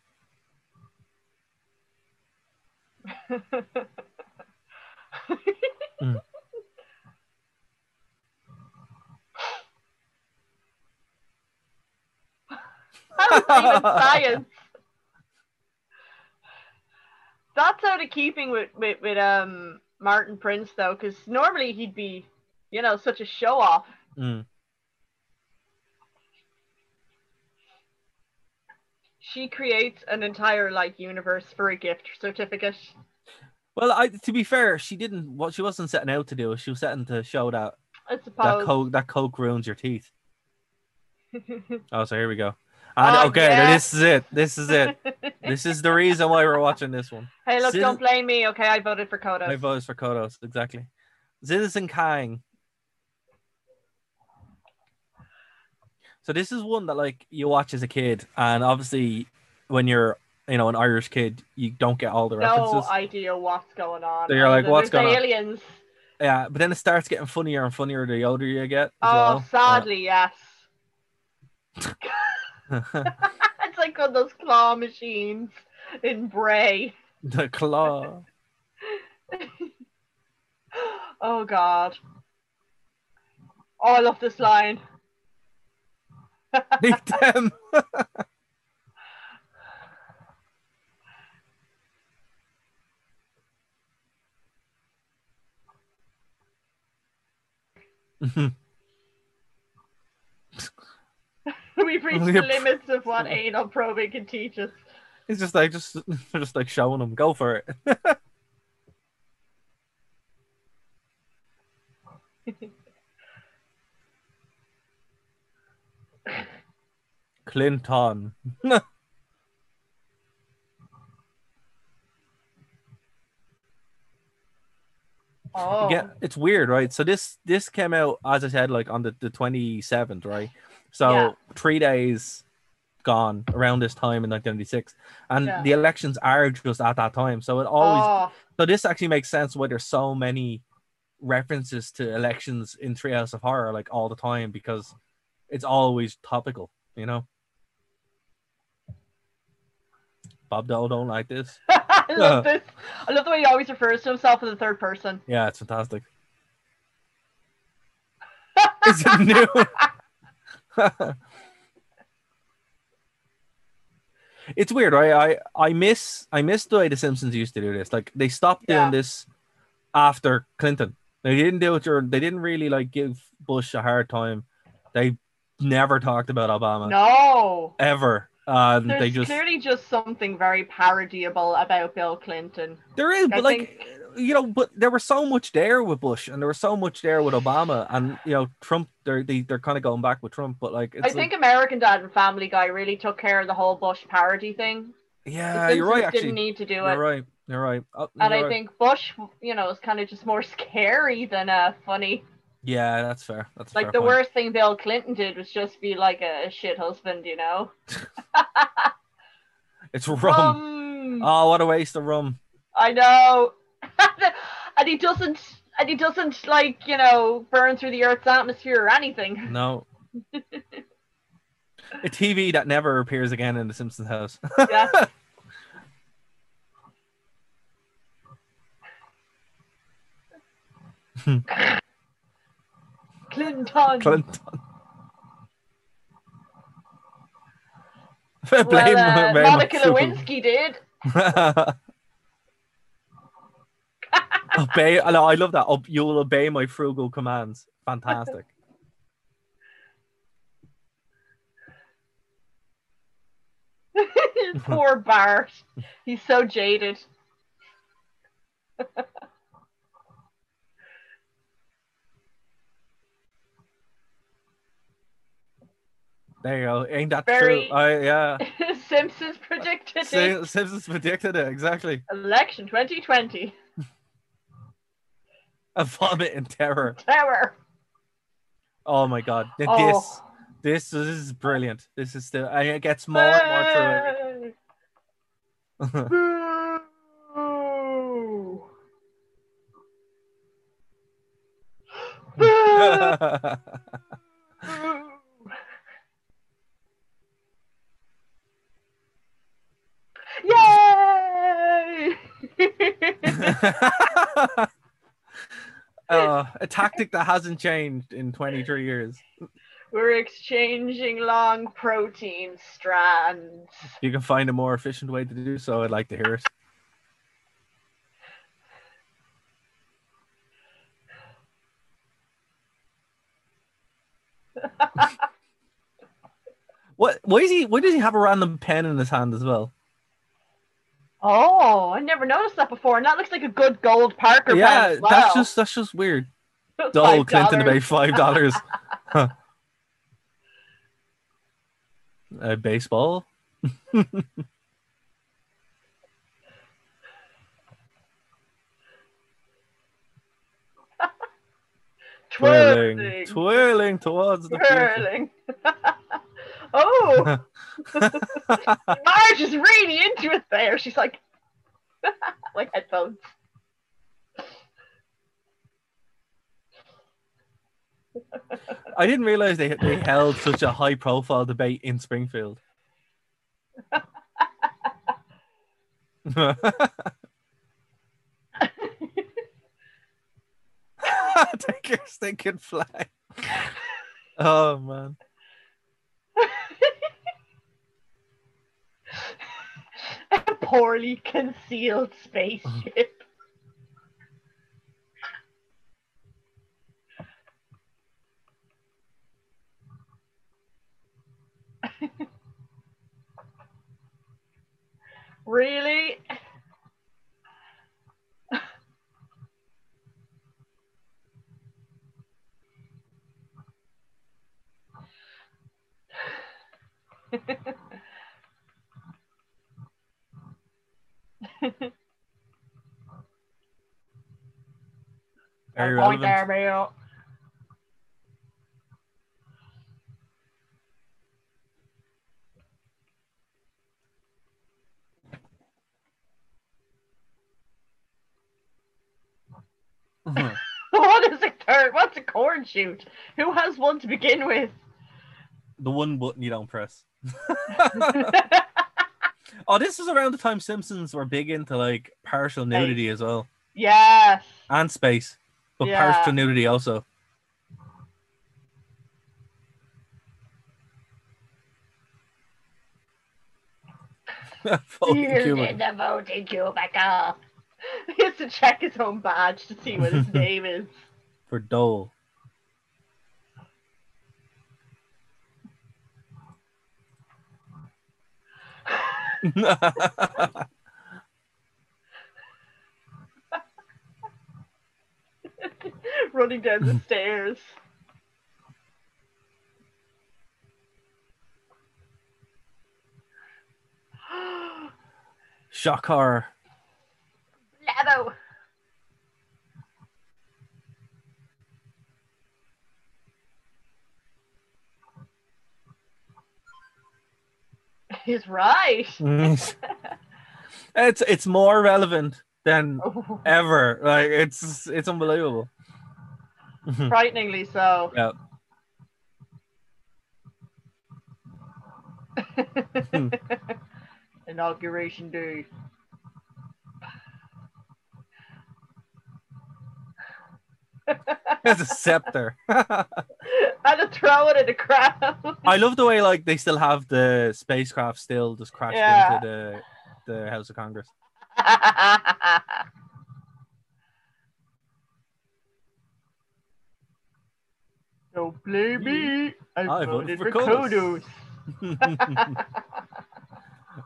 Mm. That was even science. That's out of keeping with, with, with um Martin Prince, though, because normally he'd be, you know, such a show-off. Mm. She creates an entire, like, universe for a gift certificate. Well, I to be fair, she didn't. What she wasn't setting out to do is she was setting to show that I suppose that coke that coke ruins your teeth. Oh, so here we go. And, oh, okay, yeah. This is it. This is it. This is the reason why we're watching this one. Hey, look, Citizen... don't blame me. Okay, I voted for Kodos. I voted for Kodos, exactly. Citizen Kang. So this is one that, like, you watch as a kid, and obviously, when you're, you know, an Irish kid, you don't get all the references. No idea what's going on. So you're like, what's going on? Aliens. Yeah, but then it starts getting funnier and funnier the older you get. As oh, well. sadly, yeah. yes. It's like on those claw machines in Bray. The claw. Oh, God. Oh, I love this line. Leave them. We've reached the limits of what anal probing can teach us. It's just like just, just like showing them, go for it. Clinton. Oh. Yeah, it's weird, right? So this this came out, as I said, like on the, the twenty-seventh, right? So yeah. three days gone around this time in nineteen ninety-six. And yeah. the elections are just at that time. So it always... Oh. So this actually makes sense why there's so many references to elections in Treehouse of Horror like all the time, because it's always topical, you know? Bob Dole don't like this. I love this. I love the way he always refers to himself in the third person. Yeah, it's fantastic. Is it new? It's weird, right? I, I miss I miss the way the Simpsons used to do this. Like they stopped yeah. doing this after Clinton. They didn't do it during, they didn't really like give Bush a hard time. They never talked about Obama. No. Ever. Um, There's they just, clearly just something very parodyable about Bill Clinton. There is, but I like think... you know, but there was so much there with Bush, and there was so much there with Obama, and you know, Trump. They're they, they're kind of going back with Trump, but like it's I like... think American Dad and Family Guy really took care of the whole Bush parody thing. Yeah, you're right. Actually, didn't need to do you're it. You're right. You're right. You're and I right. think Bush, you know, is kind of just more scary than uh, funny. Yeah, that's fair. That's like fair the point. Worst thing Bill Clinton did was just be like a shit husband, you know. It's rum. rum. Oh, what a waste of rum. I know. And he doesn't. And he doesn't like you know burn through the Earth's atmosphere or anything. No. A T V that never appears again in the Simpsons house. Yeah. Clinton. Clinton. Fair well, blame. Uh, Monica Lewinsky did. Obey. No, I love that. You'll obey my frugal commands. Fantastic. Poor Bart. He's so jaded. There you go. Ain't that Very true? I, yeah. Simpsons predicted it. Simpsons predicted it, exactly. Election twenty twenty. A vomit in terror. Terror. Oh my God. Oh. This, this this is brilliant. This is still, and it gets more and more through it. Boo. Boo. Yay! uh, a tactic that hasn't changed in twenty-three years. We're exchanging long protein strands. If you can find a more efficient way to do so, I'd like to hear it. What? Why is he? Why does he have a random pen in his hand as well? Oh, I never noticed that before. And that looks like a good gold Parker. Yeah, as well. that's just that's just weird. Oh, Clinton to pay five dollars. Huh. uh, baseball. twirling, twirling towards the twirling. Oh, Marge is really into it there. She's like, like headphones. I didn't realize they they held such a high profile debate in Springfield. Take your stinking flag. Oh man. A poorly concealed spaceship. Really? Very relevant. There, what is a turn? What's a corn shoot? Who has one to begin with? The one button you don't press. Oh, this is around the time Simpsons were big into like partial nudity as well. Yes. And space. But yeah. Partial nudity also. Voting in the voting cubicle. He has to check his own badge to see what his name is. For Dole. Running down the stairs. shock horror. Blabbo. He's right. Mm. It's it's more relevant than oh. ever. Like it's it's unbelievable. Frighteningly so. Yeah. Inauguration Day. That's a scepter. And to throw it in the crowd. I love the way like they still have the spacecraft still just crashed yeah. into the the House of Congress. Don't blame me. I, I voted, voted for Kodos.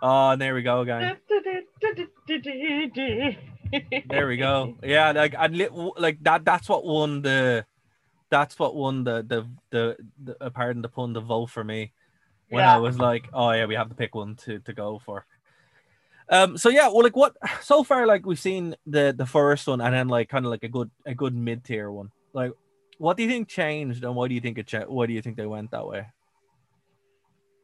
Oh, and there we go, guys. There we go. Yeah, like I like that. That's what won the. That's what won the the the. the uh, pardon the pun. The vote for me, when yeah. I was like, oh yeah, we have to pick one to to go for. Um. So yeah. Well, like what so far, like we've seen the the first one, and then like kind of like a good a good mid tier one. Like, what do you think changed, and why do you think it cha- why do you think they went that way?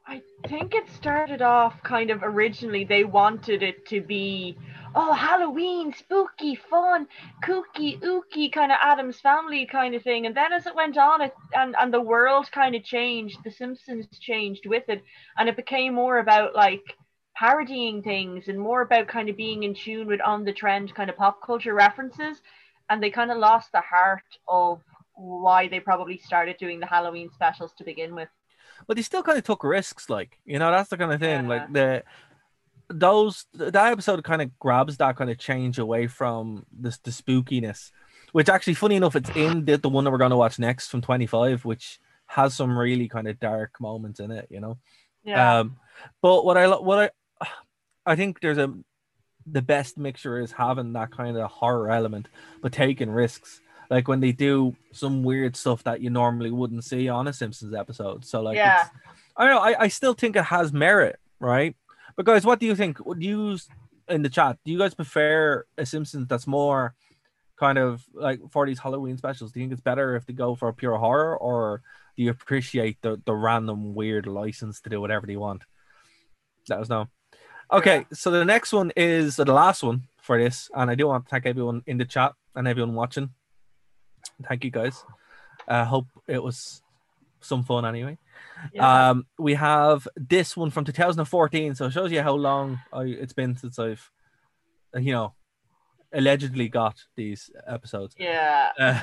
I think it started off kind of originally, they wanted it to be, oh, Halloween, spooky, fun, kooky, ooky, kind of Addams Family kind of thing. And then as it went on, it, and, and the world kind of changed, The Simpsons changed with it. And it became more about like parodying things and more about kind of being in tune with on the trend kind of pop culture references. And they kind of lost the heart of why they probably started doing the Halloween specials to begin with. But they still kind of took risks, like, you know, that's the kind of thing. Yeah. Like the those that episode kind of grabs that kind of change away from this the spookiness, which actually, funny enough, it's in the, the one that we're going to watch next from twenty-five, which has some really kind of dark moments in it, you know. Yeah. Um, but what I what I I think there's a the best mixture is having that kind of horror element, but taking risks. Like when they do some weird stuff that you normally wouldn't see on a Simpsons episode. So like, yeah. it's, I don't know. I, I still think it has merit, right? But guys, what do you think? Do you in the chat? Do you guys prefer a Simpsons that's more kind of like for these Halloween specials? Do you think it's better if they go for a pure horror, or do you appreciate the the random weird license to do whatever they want? Let us know. Okay, yeah. So the next one is the last one for this, and I do want to thank everyone in the chat and everyone watching. Thank you guys. I uh, hope it was some fun anyway. Yeah. Um, we have this one from two thousand fourteen, so it shows you how long I, it's been since I've, you know, allegedly got these episodes. Yeah. Uh,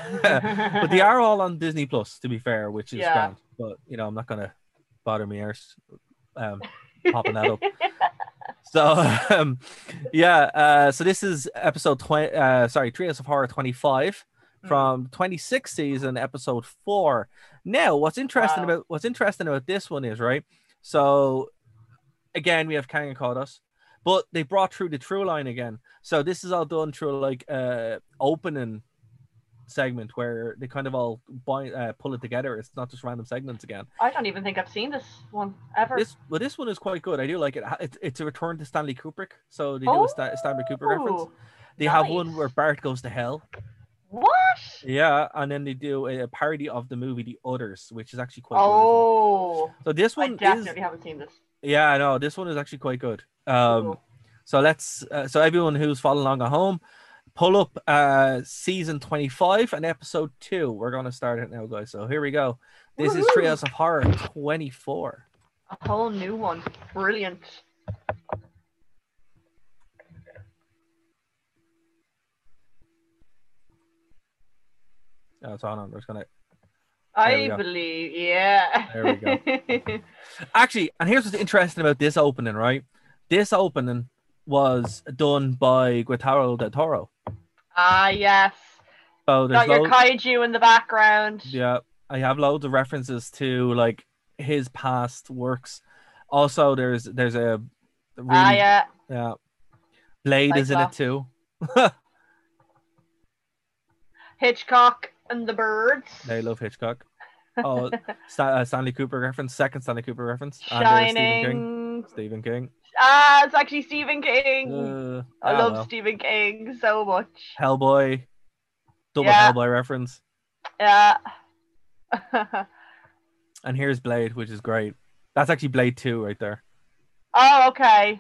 but they are all on Disney Plus, to be fair, which is yeah. grand. But you know, I'm not gonna bother me ears um, popping that up. So um, yeah. Uh, so this is episode twenty. Uh, sorry, Treehouse of Horror twenty-five. From twenty-sixth season, episode four. Now, what's interesting wow. about what's interesting about this one is, right? So, again, we have Kang and Kodos, but they brought through the True Line again. So this is all done through like a uh, opening segment where they kind of all buy, uh, pull it together. It's not just random segments again. I don't even think I've seen this one ever. This, well, this one is quite good. I do like it. It's, it's a return to Stanley Kubrick, so they do oh, a Stan- Stanley Kubrick reference. They nice. have one where Bart goes to hell. What? Yeah, and then they do a parody of the movie The Others, which is actually quite oh, good. Oh. So this one I definitely is, haven't seen this. Yeah, I know. This one is actually quite good. Um cool. so let's uh, so everyone who's following along at home, pull up uh season twenty-five and episode two. We're going to start it now, guys. So here we go. This Woo-hoo. is Treehouse of Horror twenty-four. A whole new one. Brilliant. Oh, it's on. I'm just gonna. I believe, yeah. There we go. Actually, and here's what's interesting about this opening, right? This opening was done by Guillermo del Toro. Ah, yes. So got your loads... kaiju in the background. Yeah, I have loads of references to like his past works. Also, there's there's a. Really... Ah, yeah. Yeah. Blade Lights is in off. it too. Hitchcock. And the birds. They love Hitchcock. Oh, St- uh, Stanley Kubrick reference. Second Stanley Kubrick reference. Shining. And, uh, Stephen King. Stephen King. Ah, it's actually Stephen King. Uh, I, I love know. Stephen King so much. Hellboy. Double yeah. Hellboy reference. Yeah. And here's Blade, which is great. That's actually Blade two right there. Oh, okay.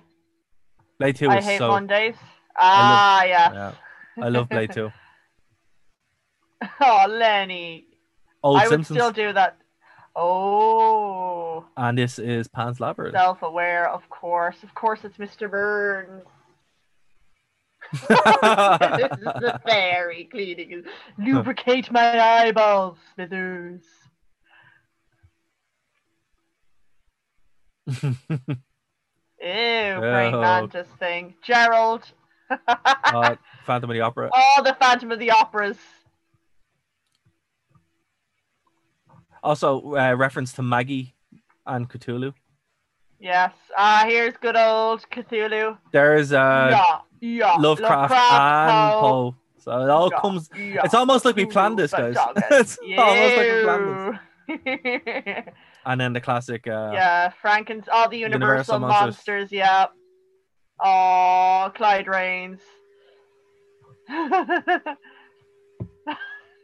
Blade two I is hate so... Mondays. Ah, I love... yeah. yeah. I love Blade two. Oh, Lenny. Old I Simpsons. Would still do that. Oh. And this is Pan's Labyrinth. Self-aware, of course. Of course it's Mister Burns. This is the fairy cleaning. Lubricate my eyeballs, Smithers. Ew, great mantis thing. Gerald. uh, Phantom of the Opera. Oh, the Phantom of the Operas. Also, uh, reference to Maggie and Cthulhu. Yes. Ah, uh, here's good old Cthulhu. There's uh, yeah, yeah. Lovecraft, Lovecraft and Poe. Po. So it all yeah, comes... Yeah. It's almost like we planned this, guys. It's you. Almost like we planned this. And then the classic... Uh, yeah, Frankenstein. All the Universal, Universal Monsters. Monsters, yeah. Oh, Clyde Rains.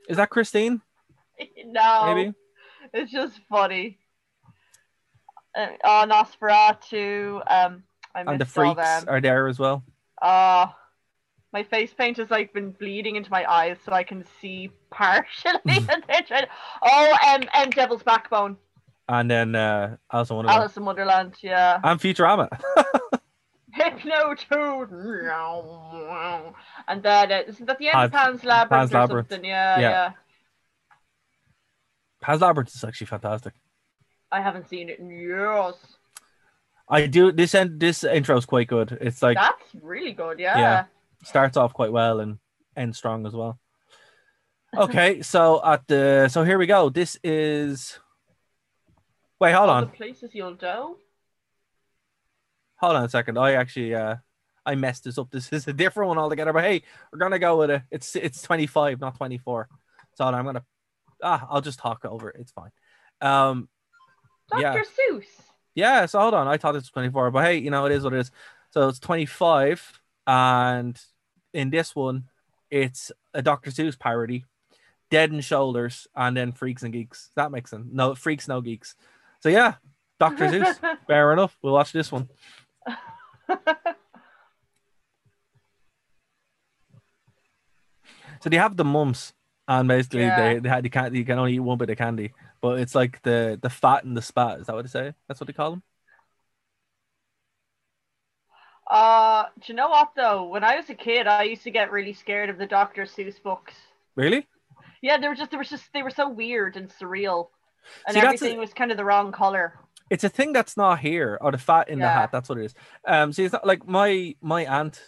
Is that Christine? No. Maybe? It's just funny. Uh, oh, Nosferatu. Um, I and the freaks are there as well. Uh, my face paint has like been bleeding into my eyes so I can see partially. And they're trying to... Oh, and um, um, Devil's Backbone. And then uh, Alice in Wonderland. Alice in Wonderland, yeah. And Futurama. Hypno two. And then, uh, isn't that the end of Pan's Labyrinth, Pan's Labyrinth or something? Yeah, yeah. yeah. Pan's Labyrinth is actually fantastic. I haven't seen it in years. I do. This end, this intro is quite good. It's like that's really good. Yeah. Yeah. Starts off quite well and ends strong as well. Okay, so at the so here we go. This is. Wait, hold All on. The places you'll go. Hold on a second. I actually uh, I messed this up. This is a different one altogether. But hey, we're gonna go with it. It's it's twenty-five, not twenty-four. So I'm gonna. Ah, I'll just talk over it. It's fine. Um, Doctor Yeah. Seuss. Yeah, so hold on. I thought it was twenty-four, but hey, you know, it is what it is. So it's twenty-five, and in this one, it's a Doctor Seuss parody, Dead and Shoulders, and then Freaks and Geeks. That makes sense. No, Freaks, no Geeks. So yeah, Doctor Seuss. Fair enough. We'll watch this one. So they have the mumps. And basically, yeah. they, they had the candy. You can only eat one bit of candy, but it's like the the fat and the spat. Is that what they say? That's what they call them. Uh, do you know what though? When I was a kid, I used to get really scared of the Doctor Seuss books. Really? Yeah, they were just they were just they were so weird and surreal, and See, everything a, was kind of the wrong color. It's a thing that's not here, or the fat in yeah. the hat. That's what it is. Um, see, it's not like my my aunt.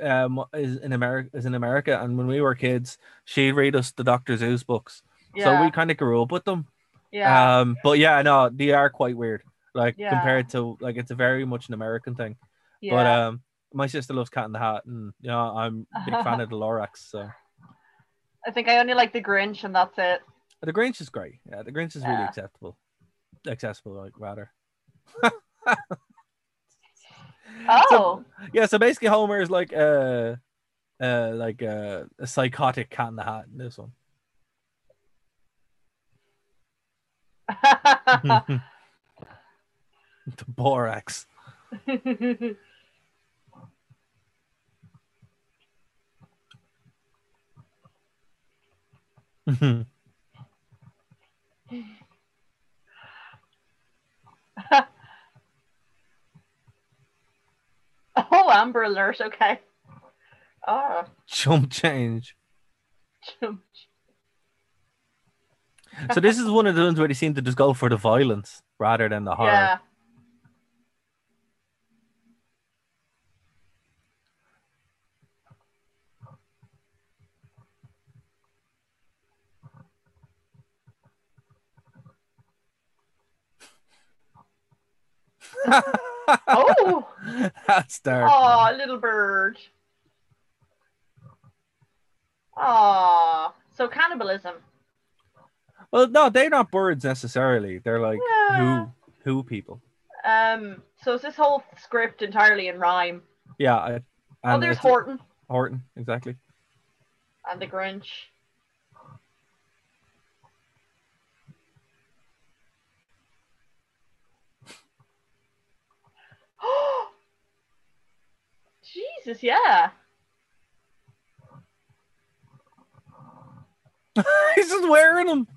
Um, is in America is in America, and when we were kids, she read us the Doctor Seuss books, yeah. so we kind of grew up with them. Yeah. Um, but yeah, no, they are quite weird. Like yeah. compared to like, it's a very much an American thing. Yeah. But um, my sister loves Cat in the Hat, and you know, I'm a big fan of the Lorax. So. I think I only like the Grinch, and that's it. The Grinch is great. Yeah, the Grinch is yeah. really acceptable, accessible, like rather. Oh so, yeah, so basically Homer is like uh uh like uh, a psychotic Cat in the Hat in this one. The borax. Oh, Amber Alert, okay. Oh. Jump change. Jump. So this is one of the ones where they seem to just go for the violence rather than the horror. Yeah. Oh. That's dark. Oh, little bird. Oh, so cannibalism. Well, no, they're not birds necessarily. They're like yeah. who who people. Um, so is this whole script entirely in rhyme? Yeah. I, and oh, there's Horton. Horton, exactly. And the Grinch. Jesus, yeah. He's just wearing them.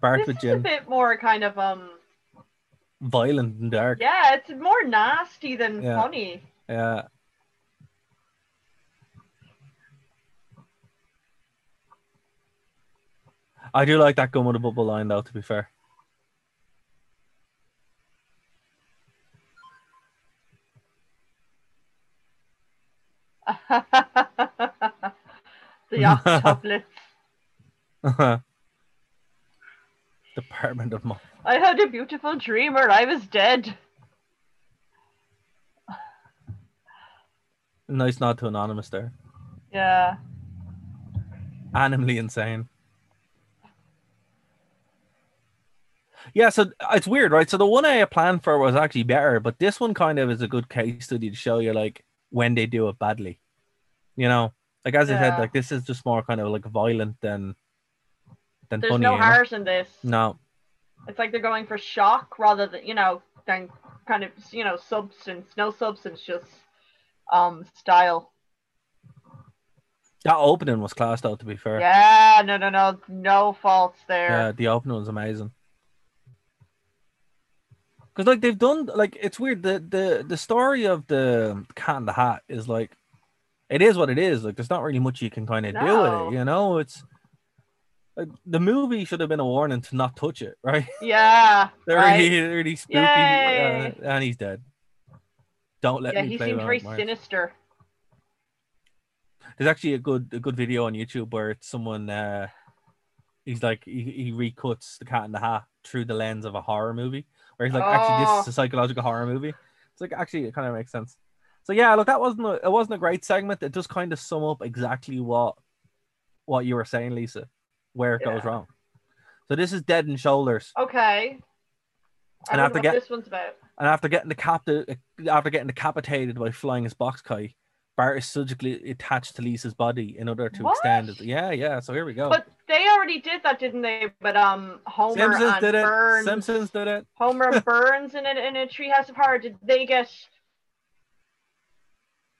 Bark with Jim. This is a bit more kind of um violent and dark. Yeah, it's more nasty than yeah. funny. Yeah. I do like that Gum with a Bubble line though, to be fair. The octopus. Uh-huh. Department of Mom. I had a beautiful dream where I was dead. Nice nod to Anonymous there. Yeah. Animally insane. Yeah, so it's weird, right? So the one I had planned for was actually better, but this one kind of is a good case study to show you, like, when they do it badly. You know? Like, as yeah. I said, like, this is just more kind of, like, violent than... than There's funny, no you know? Heart in this. No. It's like they're going for shock rather than, you know, than kind of, you know, substance. No substance, just um, style. That opening was class, though, to be fair. Yeah, no, no, no. No faults there. Yeah, the opening was amazing. Because, like, they've done, like, it's weird. The, the, the story of the Cat in the Hat is, like, it is what it is. Like, there's not really much you can kind of no. do with it, you know? It's like, the movie should have been a warning to not touch it, right? Yeah. They're right. really, really spooky. Uh, and he's dead. Don't let yeah, me play Yeah, he seems very Myers. Sinister. There's actually a good a good video on YouTube where it's someone, uh, he's like, he, he recuts the Cat in the Hat through the lens of a horror movie. Where he's like, oh. actually, this is a psychological horror movie. It's like, actually, it kind of makes sense. So yeah, look, that wasn't a, it wasn't a great segment. It does kind of sum up exactly what what you were saying, Lisa, where it yeah. goes wrong. So this is Dead and Shoulders. Okay. I and after get, this one's about. And after getting decapitated, after getting decapitated by flying his box kite, Bart is surgically attached to Lisa's body in order to what? extend it. Yeah, yeah. So here we go. But they already did that, didn't they? But um, Homer Simpsons and did it. Burns. Simpsons did it. Homer Burns in a in a Treehouse of Horror. Did they get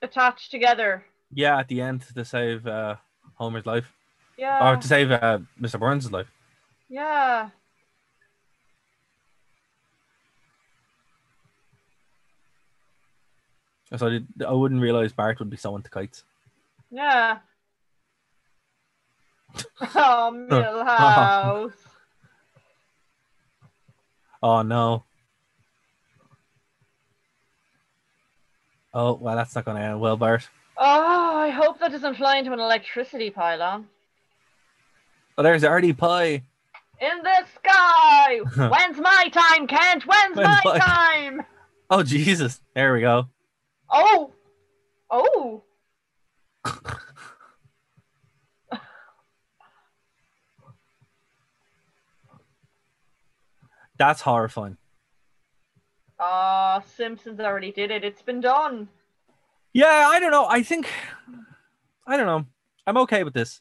attached together? Yeah, at the end to save uh, Homer's life. Yeah. Or to save uh, Mister Burns' life. Yeah. So I, did, I wouldn't realize Bart would be so into kites. Yeah. Oh, Millhouse. Oh, no. Oh, well, that's not going to end well, Bart. Oh, I hope that doesn't fly into an electricity pylon. Oh, there's Artie Pie. In the sky! When's my time, Kent? When's, When's my, my time? Oh, Jesus. There we go. Oh! Oh! That's horrifying. Ah, uh, Simpsons already did it. It's been done. Yeah, I don't know. I think... I don't know. I'm okay with this.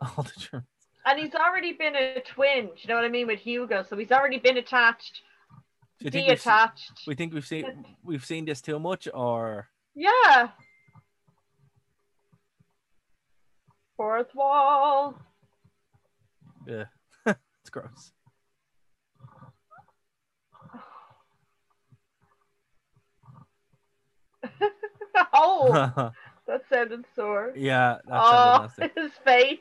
All the germs. And he's already been a twin, do you know what I mean, with Hugo. So he's already been attached... We think, attached. Seen, we think we've seen we've seen this too much, or yeah, fourth wall. Yeah, it's gross. Oh, that sounded sore. Yeah, that oh, sounded nasty. His face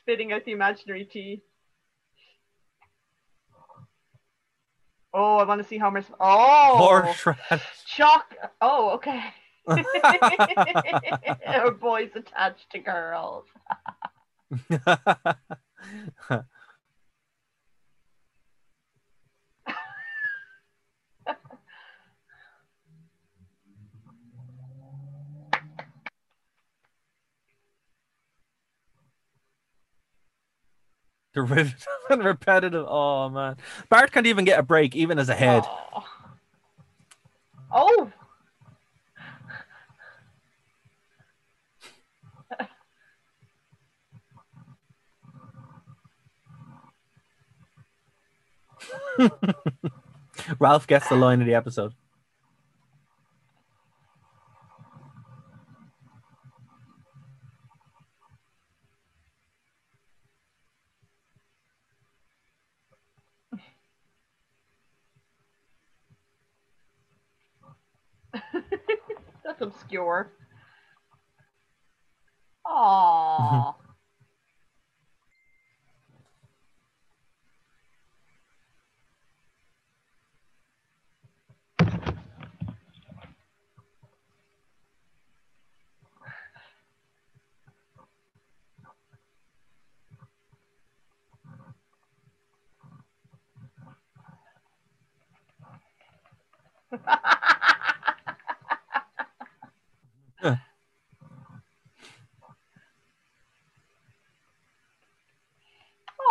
spitting out the imaginary tea. Oh, I want to see Homer's. Oh, horseradish. Shock. Oh, okay. Our boys attached to girls. derivative and repetitive. Oh man, Bart can't even get a break, even as a head. Oh. oh. Ralph gets the line of the episode. That's obscure. Aww. Huh.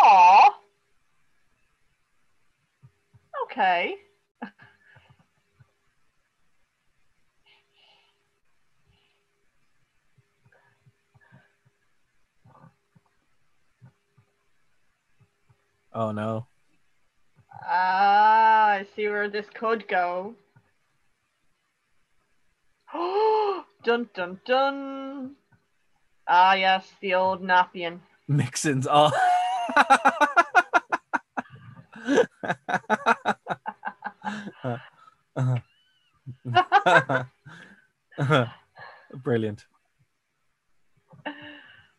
Aww. Okay. Oh no. Ah, I see where this could go. Dun dun dun. Ah yes, the old Napian. Mixins all. Brilliant.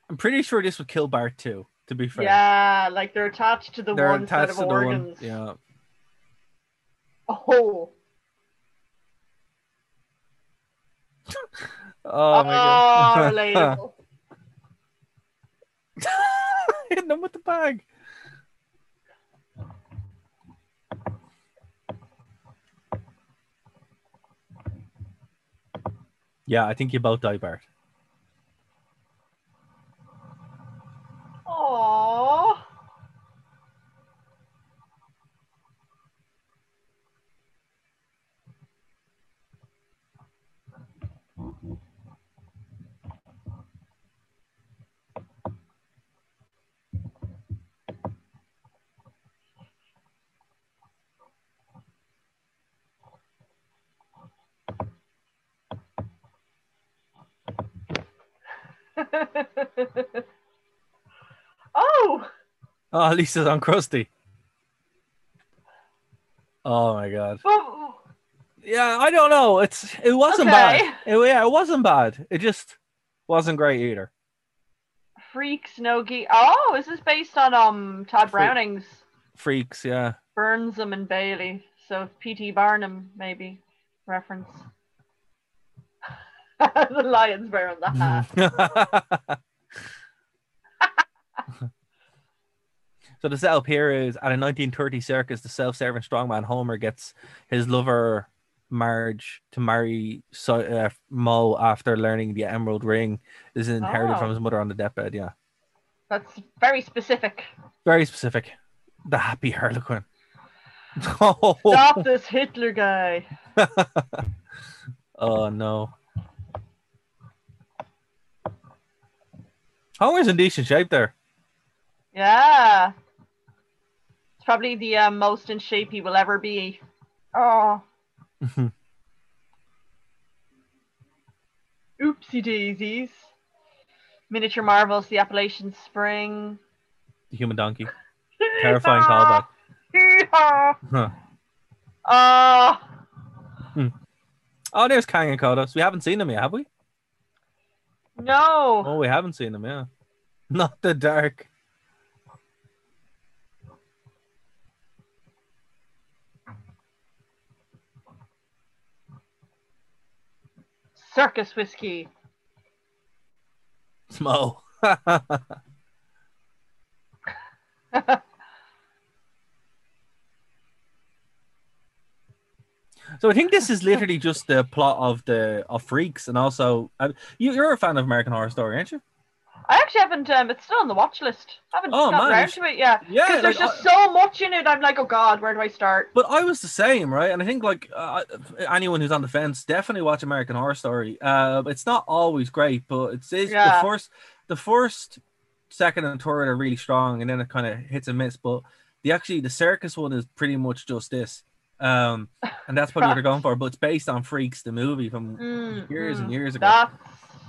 I'm pretty sure this would kill Bart too, to be fair. Yeah, like they're attached to the they're one set of organs. One, yeah. Oh. Oh my god. Oh, relatable. Hitting them with the bag. Yeah, I think you both die, Bart. Aww. Oh! Oh, Lisa's on Krusty. Oh my god. Oh. Yeah, I don't know. It's it wasn't okay. bad. It, yeah, it wasn't bad. It just wasn't great either. Freaks, no gi. Oh, is this based on um Todd Freak. Browning's? Freaks, yeah. Burnsham and Bailey. So P T Barnum maybe reference. The lion's wearing the hat. So the setup here is at a nineteen thirty circus, the self-serving strongman Homer gets his lover Marge to marry so uh, Moe after learning the Emerald Ring is inherited oh. from his mother on the deathbed. Yeah, that's very specific. Very specific. The happy Harlequin. Stop this Hitler guy. Oh no. Homer's in decent shape there. Yeah. It's probably the uh, most in shape he will ever be. Oh. Oopsie daisies. Miniature marvels, the Appalachian Spring. The human donkey. Terrifying callback. Huh. Uh. Hmm. Oh, there's Kang and Kodos. We haven't seen them yet, have we? No. Oh, we haven't seen them, yeah. Not the dark. Circus whiskey. Smo. So I think this is literally just the plot of the of Freaks, and also uh, you, you're a fan of American Horror Story, aren't you? I actually haven't. Um, it's still on the watch list. I haven't oh, gotten around to it yet. Yeah, because there's like, just I, so much in it. I'm like, oh god, where do I start? But I was the same, right? And I think like uh, anyone who's on the fence, definitely watch American Horror Story. Uh, it's not always great, but it's, it's yeah. the first, the first, second, and third are really strong, and then it kind of hits and miss. But the actually the circus one is pretty much just this, um, and that's probably what they're going for. But it's based on Freaks, the movie from mm, years mm, and years ago. That-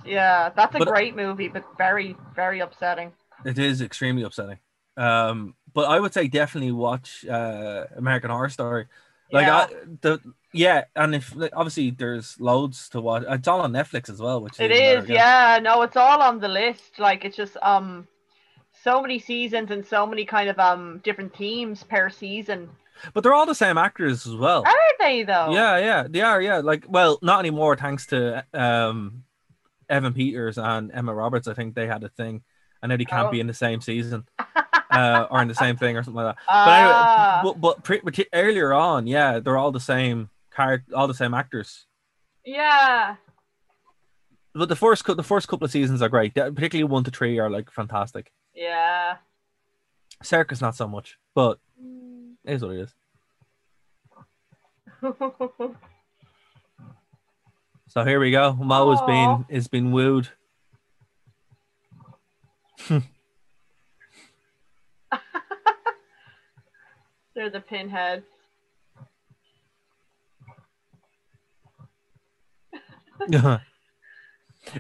Yeah, that's a but, great movie, but very, very upsetting. It is extremely upsetting. Um, but I would say definitely watch uh, American Horror Story. Like, yeah. I, the yeah, and if like, obviously there's loads to watch. It's all on Netflix as well, which is it is. Yeah, no, it's all on the list. Like, it's just um, so many seasons and so many kind of um different themes per season. But they're all the same actors as well. Are they though? Yeah, yeah, they are. Yeah, like well, not anymore, thanks to um. Evan Peters and Emma Roberts. I think they had a thing. I know they can't oh. be in the same season uh, or in the same thing or something like that. Uh, but anyway, but, but pre- pre- earlier on, yeah, they're all the same character, all the same actors. Yeah. But the first, the first couple of seasons are great. Particularly one to three are like fantastic. Yeah. Circus, not so much, but it is what it is. So here we go. Mo has been has been wooed. They're the pinheads.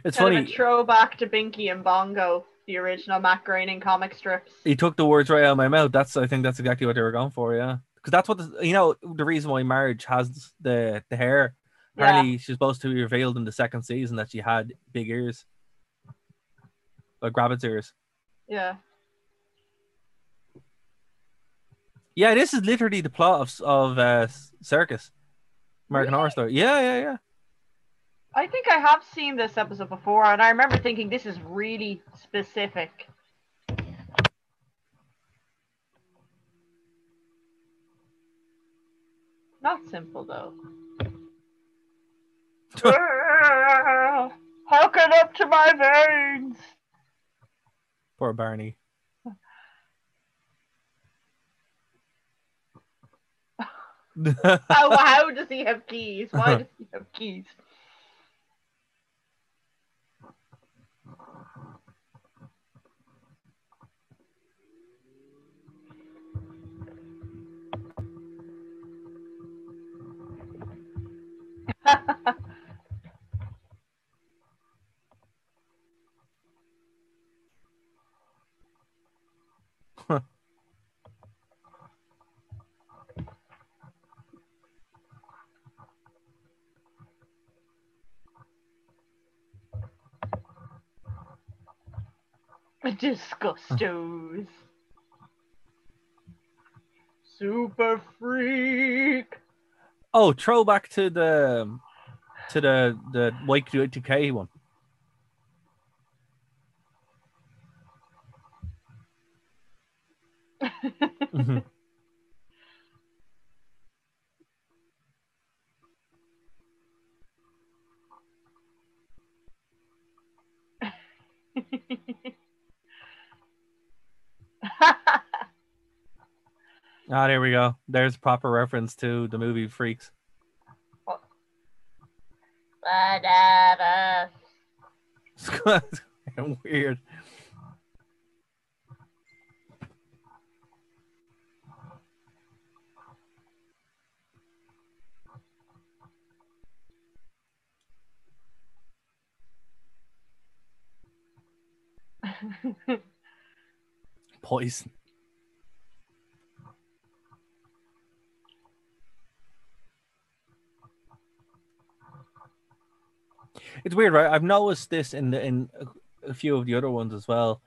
It's funny. Kind of a throwback to Binky and Bongo, the original Matt Groening comic strips. He took the words right out of my mouth. That's I think that's exactly what they were going for. Yeah, because that's what the, you know the reason why Marge has the the hair. Apparently, yeah. She's supposed to be revealed in the second season that she had big ears. Like rabbit's ears. Yeah. Yeah, this is literally the plot of of uh, Circus. American really? Horror Story. Yeah, yeah, yeah. I think I have seen this episode before, and I remember thinking this is really specific. Not simple, though. Hook it up to my veins. Poor Barney. oh, how does he have keys? Why does he have keys? Disgustos. Super freak. Oh, throwback to the to the the Y two K one. mm-hmm. Ah, oh, there we go. There's proper reference to the movie Freaks. What? It's weird. Poison. It's weird, right? I've noticed this in the, in a few of the other ones as well.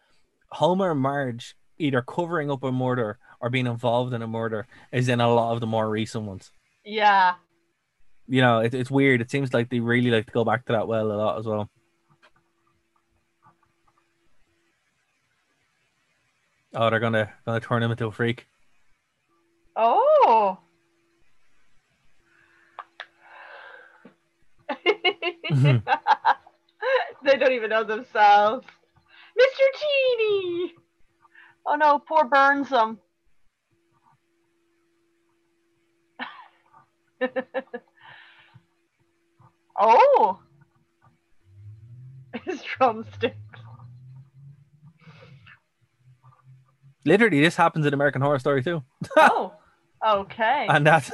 Homer and Marge either covering up a murder or being involved in a murder is in a lot of the more recent ones. Yeah. You know, it, it's weird. It seems like they really like to go back to that well a lot as well. Oh, they're gonna gonna turn him into a freak. Oh. They don't even know themselves. Mister Teeny! Oh no, poor Burnsome. Oh! His drumsticks. Literally, this happens in American Horror Story too. Oh, okay. And that.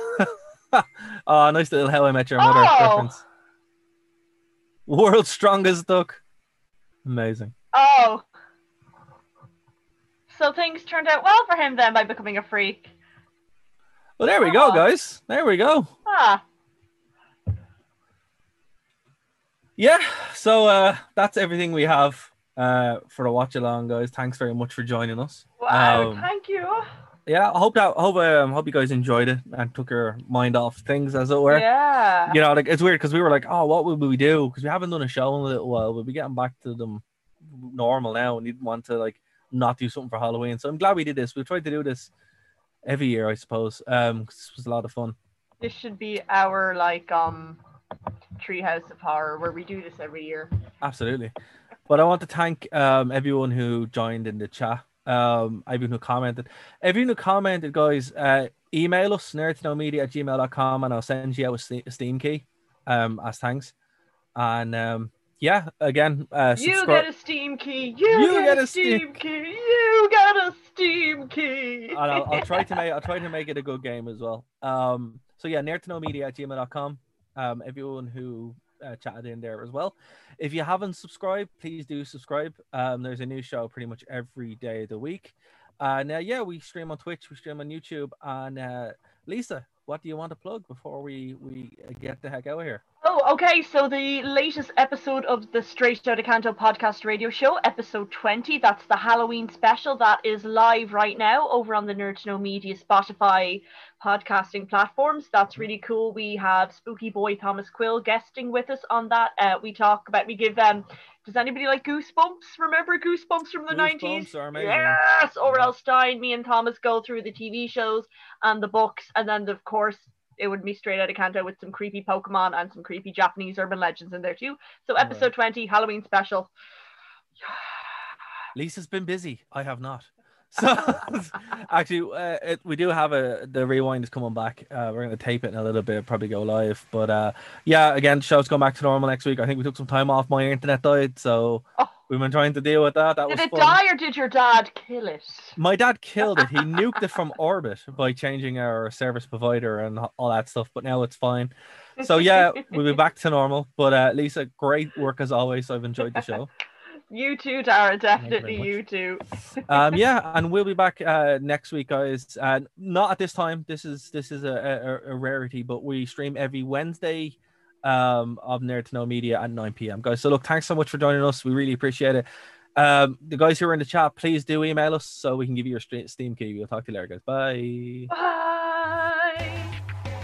Oh, nice little How I Met Your Mother oh. reference. World's Strongest Duck. Amazing. Oh. So things turned out well for him then by becoming a freak. Well, there we oh. go, guys. There we go. Ah. Yeah, so uh, that's everything we have uh, for a watch along, guys. Thanks very much for joining us. Wow, um, thank you. Yeah, I hope that hope um, hope you guys enjoyed it and took your mind off things, as it were. Yeah. You know, like it's weird because we were like, oh, what would we do? Because we haven't done a show in a little while. We'll be getting back to them normal now, and you'd want to like not do something for Halloween. So I'm glad we did this. We've tried to do this every year, I suppose. Um, 'cause it was a lot of fun. This should be our like um. Treehouse of Horror, where we do this every year. Absolutely. But I want to thank um everyone who joined in the chat, um everyone who commented everyone who commented guys. Uh email us nerd to know media at gmail dot com and I'll send you out a Steam key um as thanks. And um yeah, again, uh you get a Steam key, you, you get, get a Steam, Steam key, you get a Steam key. And I'll, I'll try to make I'll try to make it a good game as well. Um so yeah, nerd to know media at gmail dot com. Um, everyone who uh, chatted in there as well. If you haven't subscribed, please do subscribe. Um, there's a new show pretty much every day of the week. Uh, now, yeah, we stream on Twitch, we stream on YouTube. And uh, Lisa, what do you want to plug before we, we get the heck out of here? Oh, okay. So the latest episode of the Straight Outta Canto podcast radio show, episode twenty, that's the Halloween special that is live right now over on the Nerd to Know Media Spotify podcasting platforms. That's really cool. We have Spooky Boy Thomas Quill guesting with us on that. Uh, we talk about, we give them, um, does anybody like Goosebumps? Remember Goosebumps from the nineties? Goosebumps are amazing. Yes! Orel Stein, me and Thomas go through the T V shows and the books, and then, of course, it would be Straight Outta Kanto with some creepy Pokemon and some creepy Japanese urban legends in there too. So episode right. twenty, Halloween special. Lisa's been busy. I have not. So actually, uh, it, we do have a the rewind is coming back. Uh, we're going to tape it in a little bit, probably go live. But uh, yeah, again, show's going back to normal next week. I think we took some time off. My internet died, so oh. we've been trying to deal with that. That did was it fun. Die or did your dad kill it? My dad killed it. He nuked it from orbit by changing our service provider and all that stuff. But now it's fine. So yeah, we'll be back to normal. But uh, Lisa, great work as always. I've enjoyed the show. You too, Dara. Definitely you, you too. um, yeah, and we'll be back uh, next week, guys. Uh, not at this time. This is this is a, a, a rarity, but we stream every Wednesday um, of Nerd to Know Media at nine p m, guys. So look, thanks so much for joining us. We really appreciate it. Um, the guys who are in the chat, please do email us so we can give you your Steam key. We'll talk to you later, guys. Bye. Bye.